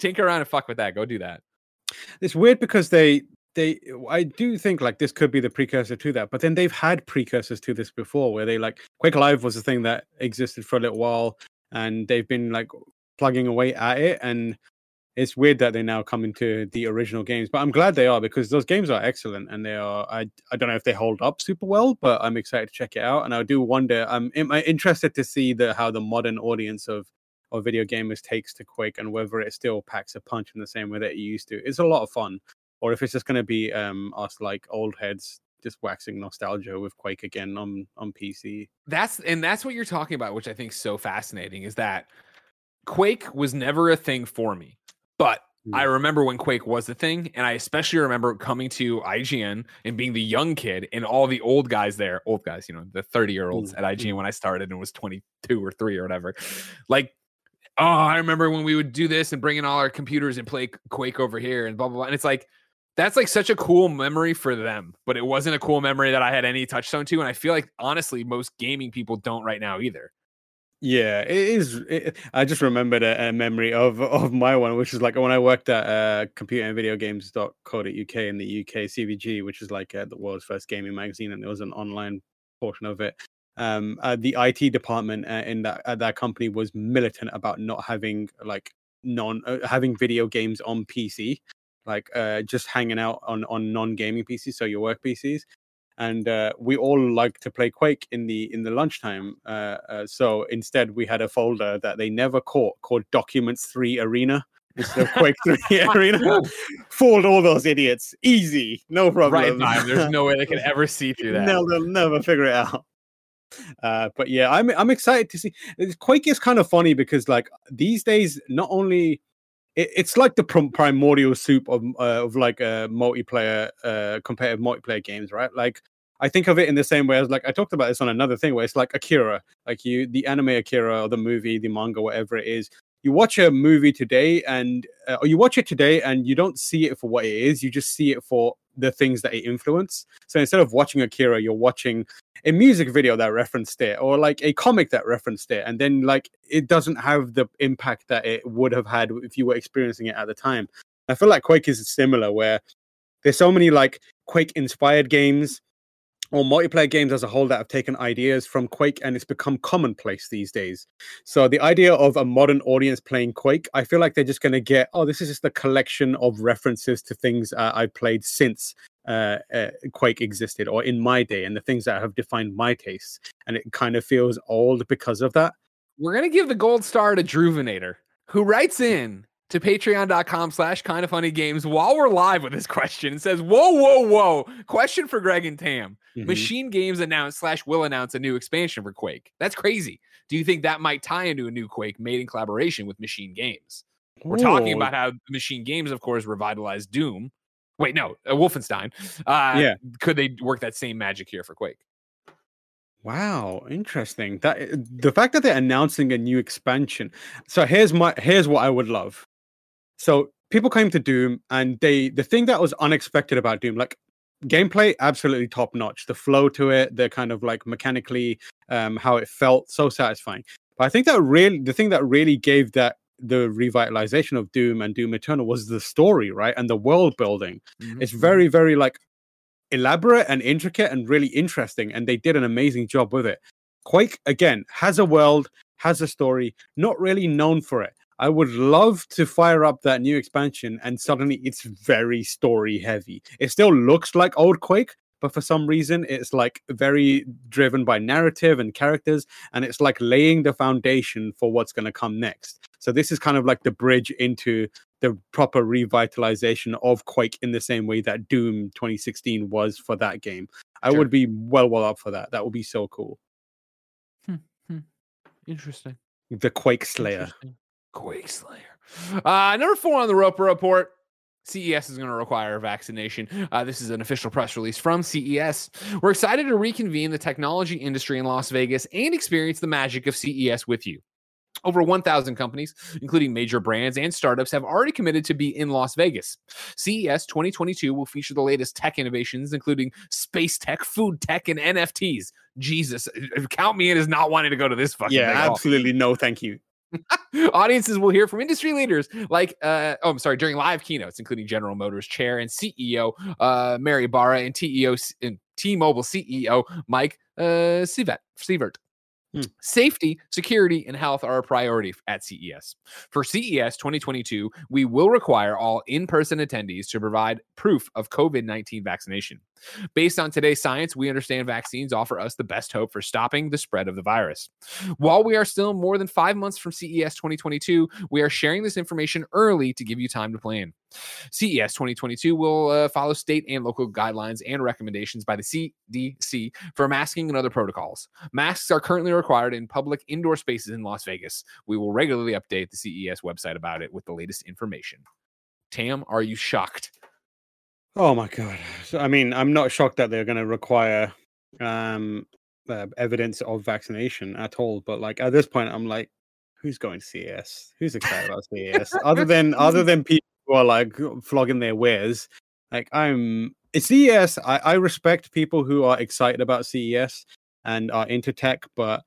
tinker around and fuck with that. Go do that. It's weird because they I do think like this could be the precursor to that, but then they've had precursors to this before where they like Quake Live was a thing that existed for a little while and they've been like plugging away at it, and it's weird that they now come into the original games, but I'm glad they are because those games are excellent and they are I don't know if they hold up super well, but I'm excited to check it out. And I do wonder I'm interested to see how the modern audience of video gamers takes to Quake and whether it still packs a punch in the same way that it used to. It's a lot of fun. Or if it's just going to be us like old heads just waxing nostalgia with Quake again on PC. That's what you're talking about, which I think is so fascinating, is that Quake was never a thing for me. But I remember when Quake was the thing, and I especially remember coming to IGN and being the young kid and all the old guys there, you know, the 30-year-olds at IGN when I started and was 22 or 3 or whatever. Like, oh, I remember when we would do this and bring in all our computers and play Quake over here and blah, blah, blah. And it's like, that's like such a cool memory for them, but it wasn't a cool memory that I had any touchstone to. And I feel like, honestly, most gaming people don't right now either. Yeah, it is. I just remembered a memory of my one, which is like when I worked at computerandvideogames.co.uk in the UK, CVG, which is like the world's first gaming magazine. And there was an online portion of it. The IT department at that company was militant about not having like having video games on PC. Like just hanging out on non-gaming PCs, so your work PCs, and we all like to play Quake in the lunchtime. So instead, we had a folder that they never caught called Documents 3 Arena instead of Quake 3 Arena. Fooled all those idiots, easy, no problem. Right, there's no way they could ever see through that. No, they'll never figure it out. But yeah, I'm excited to see. Quake is kind of funny because like these days, not only it's like the primordial soup of like multiplayer, competitive multiplayer games, right? Like I think of it in the same way as like I talked about this on another thing where it's like Akira, like the anime Akira or the movie, the manga, whatever it is. You watch a movie today and you don't see it for what it is. You just see it for the things that it influenced. So instead of watching Akira, you're watching a music video that referenced it or like a comic that referenced it. And then like it doesn't have the impact that it would have had if you were experiencing it at the time. I feel like Quake is similar where there's so many like Quake inspired games or multiplayer games as a whole that have taken ideas from Quake and it's become commonplace these days. So the idea of a modern audience playing Quake, I feel like they're just going to get, oh, this is just a collection of references to things I've played since Quake existed or in my day and the things that have defined my tastes. And it kind of feels old because of that. We're going to give the gold star to Druvenator, who writes in to patreon.com/kindoffunnygames while we're live with this question. It says, whoa. Question for Greg and Tam. Machine Games announced /will announce a new expansion for Quake. That's crazy. Do you think that might tie into a new Quake made in collaboration with Machine Games? We're talking about how Machine Games, of course, revitalized Doom. Wait, no, Wolfenstein. Yeah. Could they work that same magic here for Quake? Wow, interesting. The fact that they're announcing a new expansion. So here's what I would love. So people came to Doom, and the thing that was unexpected about Doom, like gameplay, absolutely top notch. The flow to it, the kind of like mechanically how it felt, so satisfying. But I think that the thing that really gave that the revitalization of Doom and Doom Eternal was the story, right, and the world building. It's very, very like elaborate and intricate and really interesting, and they did an amazing job with it. Quake again has a world, has a story, not really known for it. I would love to fire up that new expansion and suddenly it's very story heavy. It still looks like old Quake, but for some reason it's like very driven by narrative and characters, and it's like laying the foundation for what's going to come next. So this is kind of like the bridge into the proper revitalization of Quake in the same way that Doom 2016 was for that game. I would be well up for that. That would be so cool. Interesting. The Quake Slayer. Quake Slayer. Number 4 on the Roper Report. CES is going to require a vaccination. This is an official press release from CES. We're excited to reconvene the technology industry in Las Vegas and experience the magic of CES with you. Over 1,000 companies, including major brands and startups, have already committed to be in Las Vegas. CES 2022 will feature the latest tech innovations, including space tech, food tech, and NFTs. Jesus, count me in as not wanting to go to this fucking thing. Yeah, absolutely. No, thank you. Audiences will hear from industry leaders like during live keynotes, including General Motors chair and CEO Mary Barra and T-Mobile CEO Mike Sievert. Safety, security, and health are a priority at CES. For CES 2022, we will require all in-person attendees to provide proof of COVID-19 vaccination. Based on today's science, we understand vaccines offer us the best hope for stopping the spread of the virus. While we are still more than 5 months from CES 2022, we are sharing this information early to give you time to plan. CES 2022 will follow state and local guidelines and recommendations by the CDC for masking and other protocols. Masks are currently required in public indoor spaces in Las Vegas. We will regularly update the CES website about it with the latest information. Tam, are you shocked? Oh my God. I mean, I'm not shocked that they're going to require evidence of vaccination at all. But like at this point, I'm like, who's going to CES? Who's excited about CES? Other than people who are like flogging their wares. Like it's CES. I respect people who are excited about CES and are into tech, but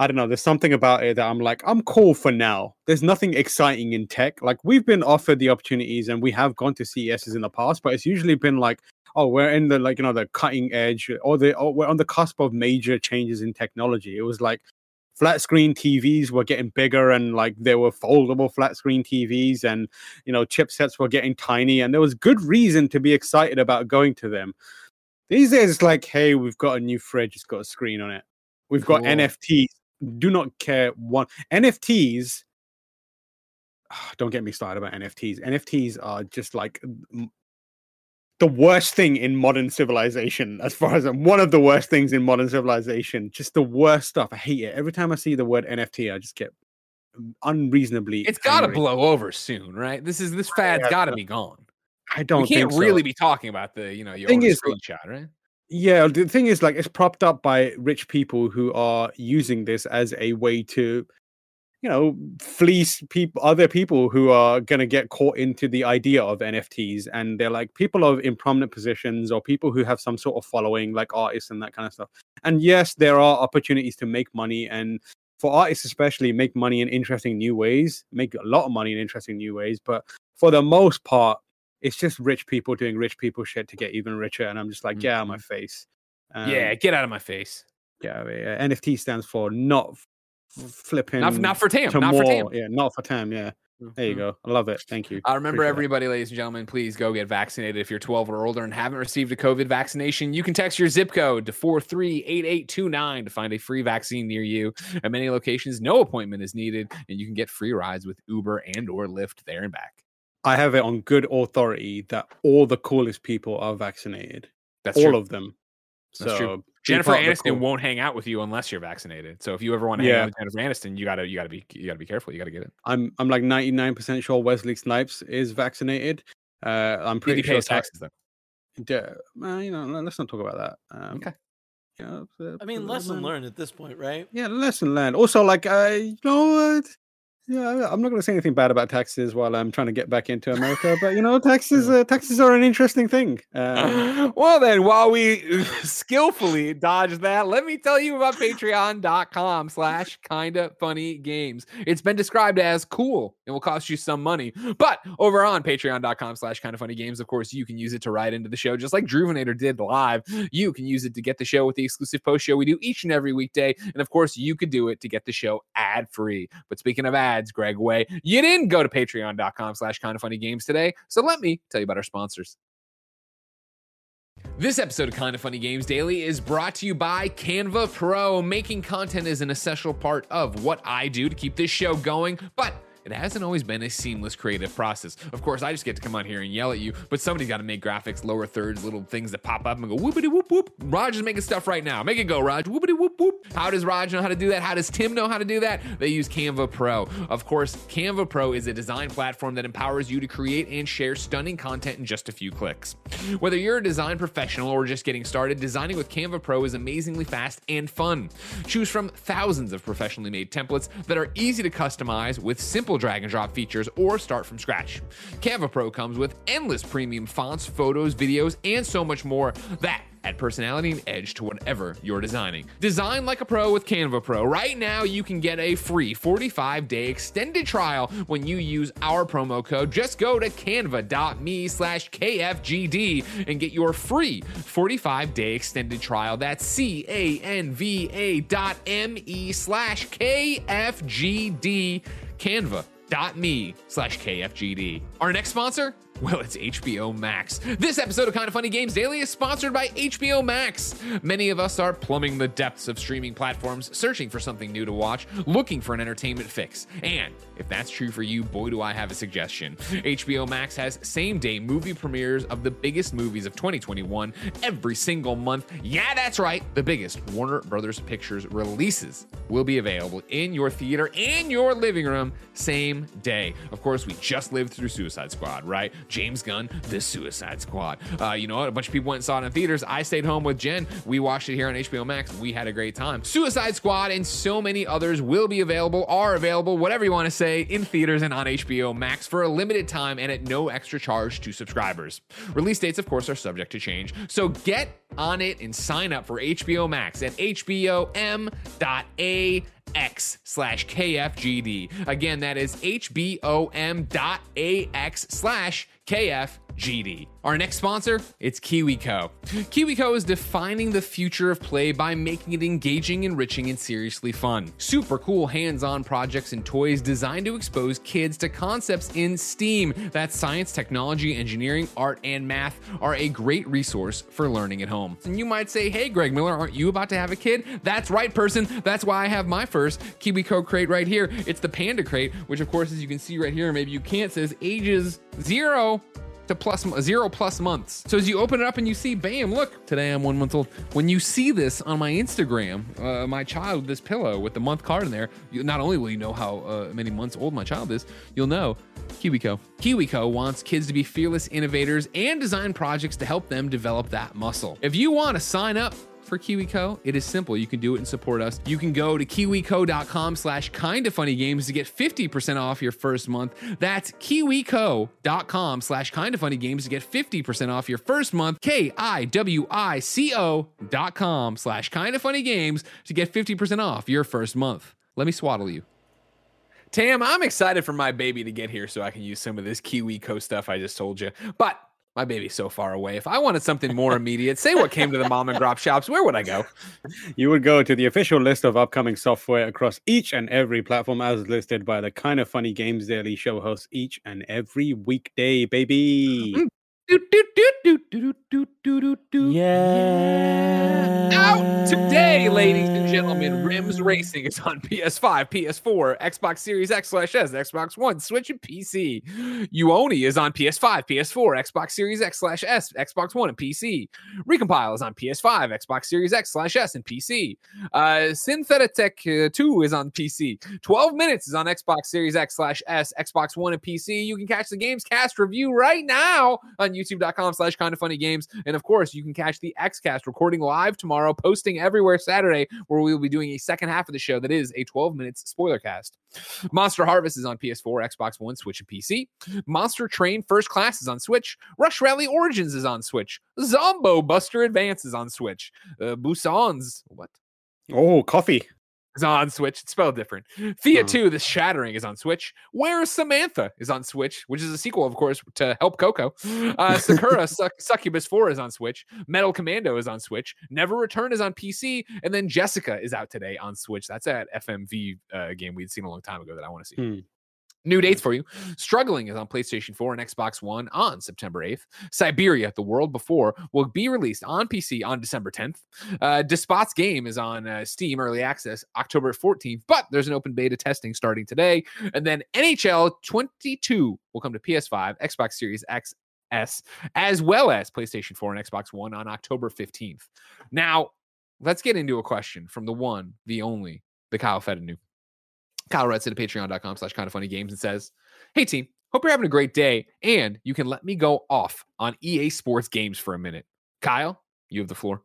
I don't know. There's something about it that I'm like, I'm cool for now. There's nothing exciting in tech. Like we've been offered the opportunities and we have gone to CESs in the past, but it's usually been like, oh, we're in the the cutting edge or we're on the cusp of major changes in technology. It was like flat screen TVs were getting bigger and like there were foldable flat screen TVs and, chipsets were getting tiny and there was good reason to be excited about going to them. These days it's like, hey, we've got a new fridge. It's got a screen on it. We've got NFTs. Do not care one NFTs. Don't get me started about NFTs. NFTs are just like the worst thing in modern civilization, as far as one of the worst things in modern civilization. Just the worst stuff. I hate it. Every time I see the word NFT, I just get unreasonably. It's got to blow over soon, right? This fad's got to be gone. I don't. We can't really be talking about the your own screenshot, right? Yeah, the thing is, like, it's propped up by rich people who are using this as a way to, fleece other people who are going to get caught into the idea of NFTs. And they're like people of prominent positions or people who have some sort of following, like artists and that kind of stuff. And yes, there are opportunities to make money. And for artists especially, make money in interesting new ways, make a lot of money in interesting new ways. But for the most part, it's just rich people doing rich people shit to get even richer. And I'm just like, get out of my face. Get out of my face. Yeah, NFT stands for not flipping. Not for Tam. Not for Tam. Yeah, not for Tam. Yeah. There you go. I love it. Thank you. Remember, appreciate everybody, that. Ladies and gentlemen, please go get vaccinated. If you're 12 or older and haven't received a COVID vaccination, you can text your zip code to 438829 to find a free vaccine near you. At many locations, no appointment is needed, and you can get free rides with Uber and or Lyft there and back. I have it on good authority that all the coolest people are vaccinated. That's all true. Of them. That's so true. Jennifer Aniston won't hang out with you unless you're vaccinated. So if you ever want to hang out with Jennifer Aniston, you gotta be careful. You gotta get it. I'm like 99% sure Wesley Snipes is vaccinated. I'm pretty sure taxes though. Let's not talk about that. Okay. Lesson learned at this point, right? Yeah, lesson learned. Also, what? Yeah, I'm not going to say anything bad about taxes while I'm trying to get back into America, but taxes are an interesting thing. Well, then, while we skillfully dodge that, let me tell you about Patreon.com/KindaFunnyGames. It's been described as cool and will cost you some money, but over on Patreon.com/KindaFunnyGames, of course, you can use it to write into the show, just like Druvenator did live. You can use it to get the show with the exclusive post show we do each and every weekday, and of course, you could do it to get the show ad free. But speaking of ads, Greg Way, you didn't go to patreon.com/KindaFunnyGames today, so let me tell you about our sponsors. This episode of Kinda Funny Games Daily is brought to you by Canva Pro. Making content is an essential part of what I do to keep this show going, but It hasn't always been a seamless creative process. Of course, I just get to come on here and yell at you, but somebody's got to make graphics, lower thirds, little things that pop up and go whoopity whoop whoop. Raj is making stuff right now. Make it go, Raj. Whoopity whoop whoop. How does Raj know how to do that? How does Tim know how to do that? They use Canva Pro. Of course, Canva Pro is a design platform that empowers you to create and share stunning content in just a few clicks. Whether you're a design professional or just getting started, designing with Canva Pro is amazingly fast and fun. Choose from thousands of professionally made templates that are easy to customize with simple drag and drop features or start from scratch. Canva Pro comes with endless premium fonts, photos, videos, and so much more that add personality and edge to whatever you're designing. Design like a pro with Canva Pro. Right now, you can get a free 45-day extended trial when you use our promo code. Just go to canva.me/KFGD and get your free 45-day extended trial. That's canva.me/KFGD. Canva.me/KFGD. Our next sponsor? Well, it's HBO Max. This episode of Kinda Funny Games Daily is sponsored by HBO Max. Many of us are plumbing the depths of streaming platforms, searching for something new to watch, looking for an entertainment fix. And if that's true for you, boy, do I have a suggestion. HBO Max has same-day movie premieres of the biggest movies of 2021 every single month. Yeah, that's right. The biggest Warner Brothers Pictures releases will be available in your theater and your living room same day. Of course, we just lived through Suicide Squad, right? James Gunn, The Suicide Squad. You know what? A bunch of people went and saw it in theaters. I stayed home with Jen. We watched it here on HBO Max. We had a great time. Suicide Squad and so many others will be available, are available, whatever you want to say, in theaters and on HBO Max for a limited time and at no extra charge to subscribers. Release dates, of course, are subject to change. So get on it and sign up for HBO Max at hbom.ax/KFGD. Again, that is hbom.ax/KFGD. Our next sponsor, it's KiwiCo. KiwiCo is defining the future of play by making it engaging, enriching, and seriously fun. Super cool hands-on projects and toys designed to expose kids to concepts in STEAM. That's science, technology, engineering, art, and math are a great resource for learning at home. And you might say, hey, Greg Miller, aren't you about to have a kid? That's right, person. That's why I have my first KiwiCo crate right here. It's the Panda crate, which of course, as you can see right here, maybe you can't, says ages 0 to 0+ months. So as you open it up and you see, bam, look, today I'm 1 month old. When you see this on my Instagram, my child, this pillow with the month card in there, you, not only will you know how many months old my child is, you'll know KiwiCo. KiwiCo wants kids to be fearless innovators and design projects to help them develop that muscle. If you want to sign up for KiwiCo, it is simple. You can do it and support us. You can go to KiwiCo.com/KindaFunnyGames to get 50% off your first month. That's KiwiCo.com/KindaFunnyGames to get 50% off your first month. KiwiCo.com/KindaFunnyGames to get 50% off your first month. Let me swaddle you. Tam, I'm excited for my baby to get here so I can use some of this KiwiCo stuff I just told you. But my baby's so far away. If I wanted something more immediate, say what came to the mom and pop shops, where would I go? You would go to the official list of upcoming software across each and every platform as listed by the Kinda Funny Games Daily show hosts each and every weekday, baby. Yeah. Out today, ladies and gentlemen, Rims Racing is on PS5, PS4, Xbox Series X/S, Xbox One, Switch, and PC. Uoni is on PS5, PS4, Xbox Series X/S, Xbox One, and PC. Recompile is on PS5, Xbox Series X/S, and PC. Synthetitech 2 is on PC. 12 Minutes is on Xbox Series X/S, Xbox One, and PC. You can catch the Gamescast review right now on YouTube.com/KindaFunnyGames. And of course, you can catch the XCast recording live tomorrow, posting everywhere Saturday, where we will be doing a second half of the show that is a 12 minutes spoiler cast. Monster Harvest is on PS4, Xbox One, Switch, and PC. Monster Train First Class is on Switch. Rush Rally Origins is on Switch. Zombo Buster Advance is on Switch. Busan's what? Oh, coffee. Is on Switch. It's spelled different. Thea 2, The Shattering, is on Switch. Where is Samantha is on Switch, which is a sequel, of course, to Help Coco. Sakura Succubus 4 is on Switch. Metal Commando is on Switch. Never Return is on PC. And then Jessica is out today on Switch. That's that FMV game we'd seen a long time ago that I want to see. New dates for you. Struggling is on PlayStation 4 and Xbox One on September 8th. Siberia, The World Before, will be released on PC on December 10th. Despot's Game is on Steam Early Access October 14th, but there's an open beta testing starting today. And then NHL 22 will come to PS5, Xbox Series X, S, as well as PlayStation 4 and Xbox One on October 15th. Now, let's get into a question from the one, the only, the Kyle Fedenu. Kyle writes at patreon.com/kindoffunnygames and says, "Hey team, hope you're having a great day and you can let me go off on EA Sports games for a minute. Kyle, you have the floor.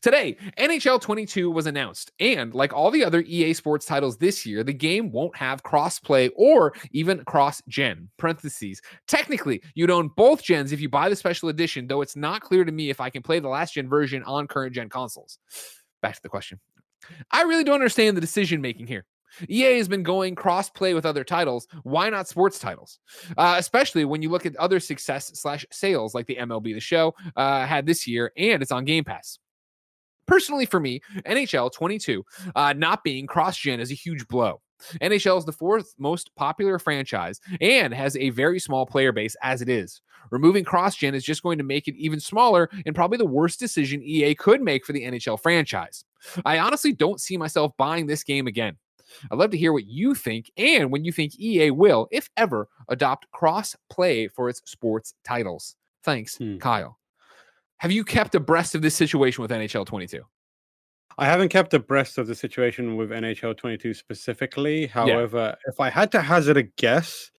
Today, NHL 22 was announced, and like all the other EA Sports titles this year, the game won't have cross-play or even cross-gen, parentheses. Technically, you'd own both gens if you buy the special edition, though it's not clear to me if I can play the last-gen version on current-gen consoles." Back to the question. I really don't understand the decision-making here. EA has been going cross-play with other titles. Why not sports titles? Especially when you look at other success/sales like the MLB The Show had this year, and it's on Game Pass. Personally, for me, NHL 22 not being cross-gen is a huge blow. NHL is the fourth most popular franchise and has a very small player base as it is. Removing cross-gen is just going to make it even smaller and probably the worst decision EA could make for the NHL franchise. I honestly don't see myself buying this game again. I'd love to hear what you think and when you think EA will, if ever, adopt cross-play for its sports titles. Thanks, Kyle. Have you kept abreast of this situation with NHL 22? I haven't kept abreast of the situation with NHL 22 specifically. However, if I had to hazard a guess,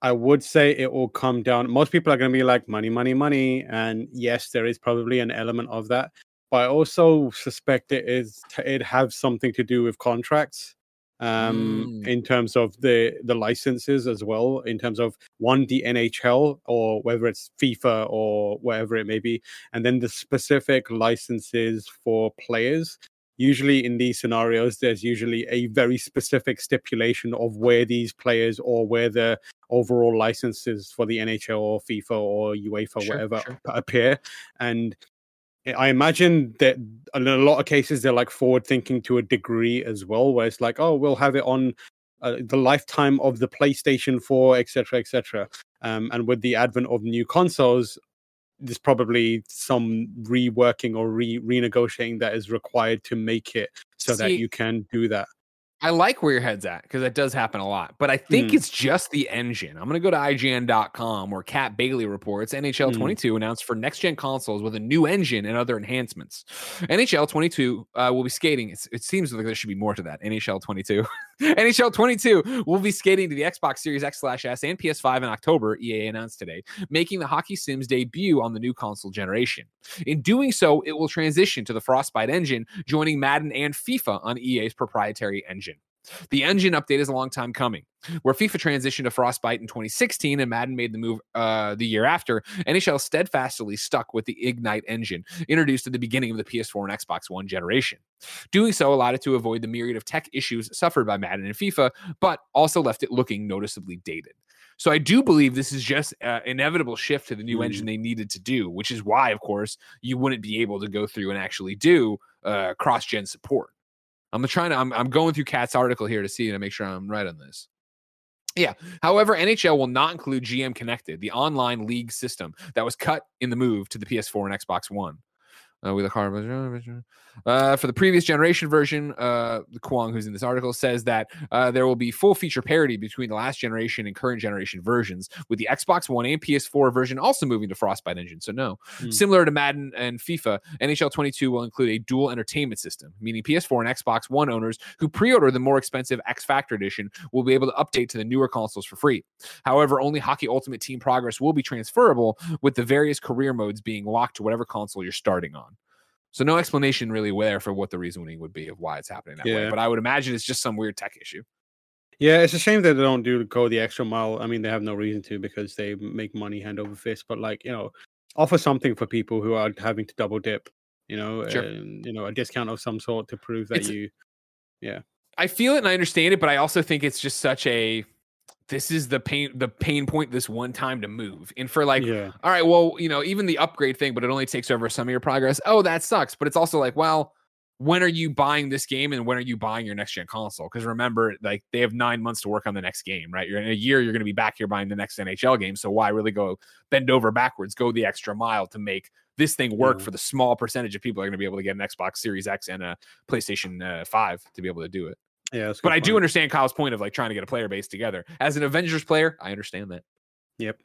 I would say it will come down. Most people are going to be like, money, money, money. And yes, there is probably an element of that. But I also suspect it has something to do with contracts. In terms of the licenses as well, in terms of one, the NHL or whether it's FIFA or whatever it may be, and then the specific licenses for players. Usually in these scenarios, there's usually a very specific stipulation of where these players or where the overall licenses for the NHL or FIFA or UEFA, whatever, appear. And I imagine that in a lot of cases, they're like forward thinking to a degree as well, where it's like, oh, we'll have it on the lifetime of the PlayStation 4, etc., etc. And with the advent of new consoles, there's probably some reworking or renegotiating that is required to make it so that you can do that. I like where your head's at because that does happen a lot, but I think it's just the engine. I'm going to go to IGN.com where Cat Bailey reports NHL 22 announced for next-gen consoles with a new engine and other enhancements. NHL 22 will be skating. It seems like there should be more to that. NHL 22. NHL 22 will be skating to the Xbox Series X/S and PS5 in October, EA announced today, making the hockey sim's debut on the new console generation. In doing so, it will transition to the Frostbite engine, joining Madden and FIFA on EA's proprietary engine. The engine update is a long time coming. Where FIFA transitioned to Frostbite in 2016 and Madden made the move the year after, NHL steadfastly stuck with the Ignite engine, introduced at the beginning of the PS4 and Xbox One generation. Doing so allowed it to avoid the myriad of tech issues suffered by Madden and FIFA, but also left it looking noticeably dated. So I do believe this is just an inevitable shift to the new engine they needed to do, which is why, of course, you wouldn't be able to go through and actually do cross-gen support. I'm going through Kat's article here to see and make sure I'm right on this. Yeah. However, NHL will not include GM Connected, the online league system that was cut in the move to the PS4 and Xbox One. We look hard for the previous generation version. Kwong, who's in this article, says that there will be full feature parity between the last generation and current generation versions, with the Xbox One and PS4 version also moving to Frostbite engine. So no, similar to Madden and FIFA, NHL 22 will include a dual entertainment system, meaning PS4 and Xbox One owners who pre-order the more expensive X Factor edition will be able to update to the newer consoles for free. However, only Hockey Ultimate Team progress will be transferable, with the various career modes being locked to whatever console you're starting on. So no explanation really there for what the reasoning would be of why it's happening that way. But I would imagine it's just some weird tech issue. Yeah, it's a shame that they don't go the extra mile. I mean, they have no reason to because they make money hand over fist. But like, you know, offer something for people who are having to double dip. You know, a discount of some sort to prove that I feel it and I understand it, but I also think it's just such a. This is the pain point this one time to move. And for all right, well, you know, even the upgrade thing, but it only takes over some of your progress. Oh, that sucks. But it's also like, well, when are you buying this game and when are you buying your next gen console? Because remember, like, they have 9 months to work on the next game, right? You're in a year, you're going to be back here buying the next NHL game. So why really go bend over backwards, go the extra mile to make this thing work for the small percentage of people are going to be able to get an Xbox Series X and a PlayStation 5 to be able to do it. Yeah, that's a good point. I do understand Kyle's point of like trying to get a player base together. As an Avengers player, I understand that. Yep.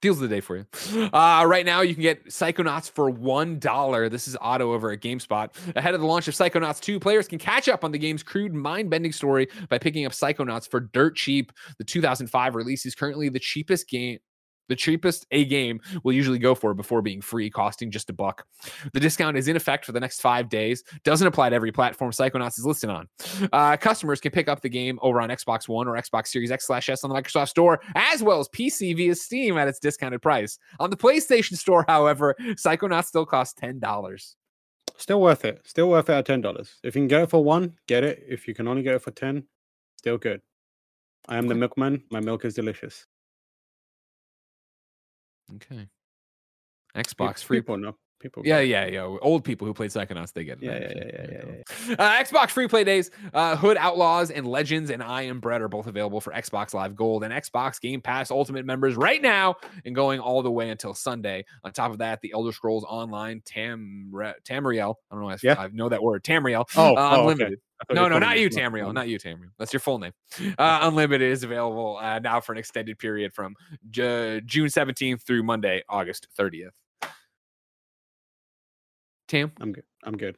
Deals of the day for you. Right now, you can get Psychonauts for $1. This is Otto over at GameSpot. Ahead of the launch of Psychonauts 2, players can catch up on the game's crude, mind-bending story by picking up Psychonauts for dirt cheap. The 2005 release is currently the cheapest game. The cheapest a game will usually go for before being free, costing just $1. The discount is in effect for the next 5 days. Doesn't apply to every platform Psychonauts is listed on. Customers can pick up the game over on Xbox One or Xbox Series X/S on the Microsoft Store, as well as PC via Steam at its discounted price. On the PlayStation Store, however, Psychonauts still costs $10. Still worth it. Still worth it at $10. If you can get it for $1, get it. If you can only get it for $10, still good. I am the milkman. My milk is delicious. Okay. Xbox free. People. Yeah. Old people who played Psychonauts, they get it. Yeah. Xbox free play days. Hood Outlaws and Legends and I Am Bread are both available for Xbox Live Gold and Xbox Game Pass Ultimate members right now and going all the way until Sunday. On top of that, the Elder Scrolls Online Tamriel. I don't know. I know that word. Tamriel. Unlimited. Okay. No, not you, Tamriel. Not you, Tamriel. That's your full name. Unlimited is available now for an extended period from June 17th through Monday, August 30th. Tam? I'm good.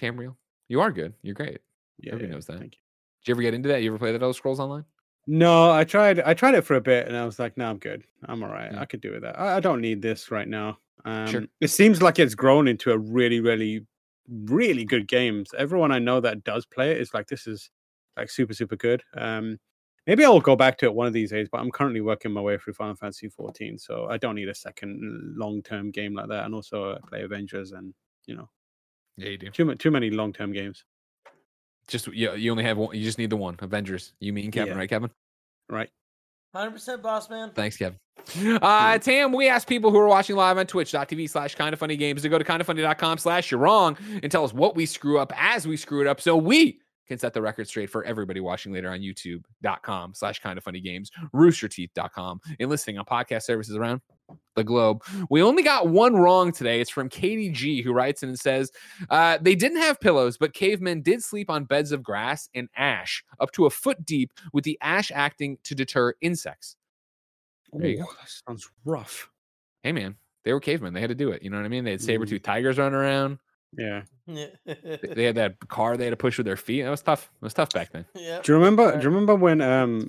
Tamriel? You are good. You're great. Yeah, Everybody knows that. Thank you. Did you ever get into that? You ever play that Elder Scrolls Online? No, I tried it for a bit, and I was like, no, I'm good. I'm all right. Yeah. I could do with that. I don't need this right now. Sure. It seems like it's grown into a really, really... really good games. Everyone I know that does play it is like, this is like super, super good. Maybe I'll go back to it one of these days, but I'm currently working my way through Final Fantasy 14, so I don't need a second long-term game like that. And also I play Avengers, and you know, yeah, you do. Too many long-term games. Just you only have one. You just need the one. Avengers. You mean Kevin, right, Kevin? Right. 100% boss man. Thanks, Kevin. Tam, we asked people who are watching live on twitch.tv/kindoffunnygames to go to kindoffunny.com/you'rewrong and tell us what we screw up as we screw it up so we can set the record straight for everybody watching later on youtube.com/kindoffunnygames, roosterteeth.com, and listening on podcast services around the globe. We only got one wrong today. It's from Katie G, who writes in and says, they didn't have pillows, but cavemen did sleep on beds of grass and ash up to a foot deep, with the ash acting to deter insects. Ooh, that sounds rough. Hey, man, they were cavemen. They had to do it. You know what I mean? They had saber-toothed tigers running around. Yeah. They had that car they had to push with their feet. That was tough. It was tough back then. Yeah. Do you remember when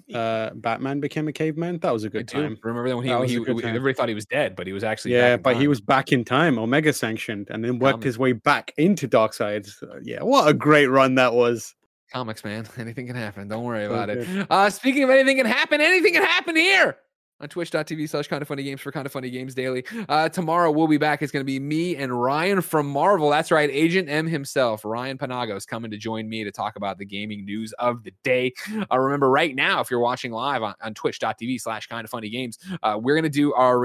Batman became a caveman? That was a good time. Remember that when everybody thought he was dead, but he was actually back in time. He was back in time, Omega sanctioned, and then worked his way back into Darkseid. Yeah, what a great run that was. Comics, man. Anything can happen. Don't worry about it. Speaking of anything can happen here. On twitch.tv/kindoffunnygames for Kinda Funny Games Daily. Tomorrow we'll be back. It's going to be me and Ryan from Marvel. That's right. Agent M himself, Ryan Panago, is coming to join me to talk about the gaming news of the day. Remember, right now, if you're watching live on twitch.tv/kindoffunnygames, we're going to do our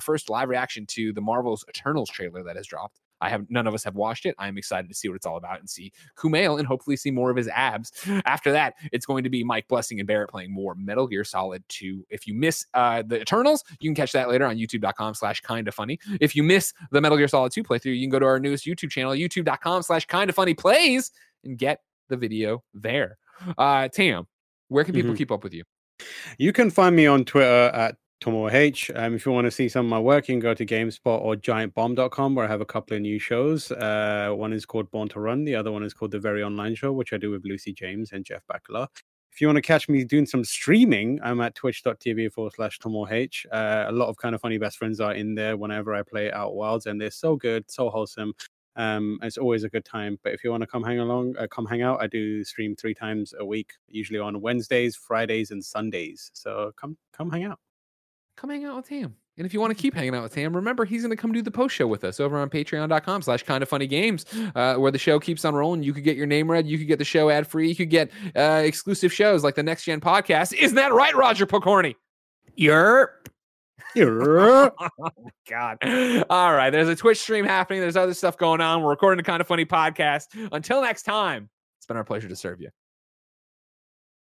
first live reaction to the Marvel's Eternals trailer that has dropped. None of us have watched it. I'm excited to see what it's all about and see Kumail and hopefully see more of his abs. After that, it's going to be Mike Blessing and Barrett playing more Metal Gear Solid 2. If you miss the Eternals, you can catch that later on youtube.com/kindafunny. If you miss the Metal Gear Solid 2 playthrough, you can go to our newest YouTube channel, youtube.com/kindafunnyplays, and get the video there. Tam, where can people keep up with you? You can find me on Twitter at Tamoor H. If you want to see some of my work, you can go to GameSpot or GiantBomb.com, where I have a couple of new shows. One is called Born to Run. The other one is called The Very Online Show, which I do with Lucy James and Jeff Bacala. If you want to catch me doing some streaming, I'm at twitch.tv/TamoorH. A lot of Kind of Funny best friends are in there whenever I play Out Wilds, and they're so good, so wholesome. It's always a good time. But if you want to come hang out. I do stream 3 times a week, usually on Wednesdays, Fridays, and Sundays. So come hang out. Come hang out with Tam. And if you want to keep hanging out with Tam, remember, he's going to come do the post show with us over on patreon.com/kindoffunnygames, where the show keeps on rolling. You could get your name read. You could get the show ad free. You could get exclusive shows like the Next Gen podcast. Isn't that right, Roger Pokorny? Yerp. Oh, God. All right. There's a Twitch stream happening. There's other stuff going on. We're recording a Kinda Funny podcast. Until next time, it's been our pleasure to serve you.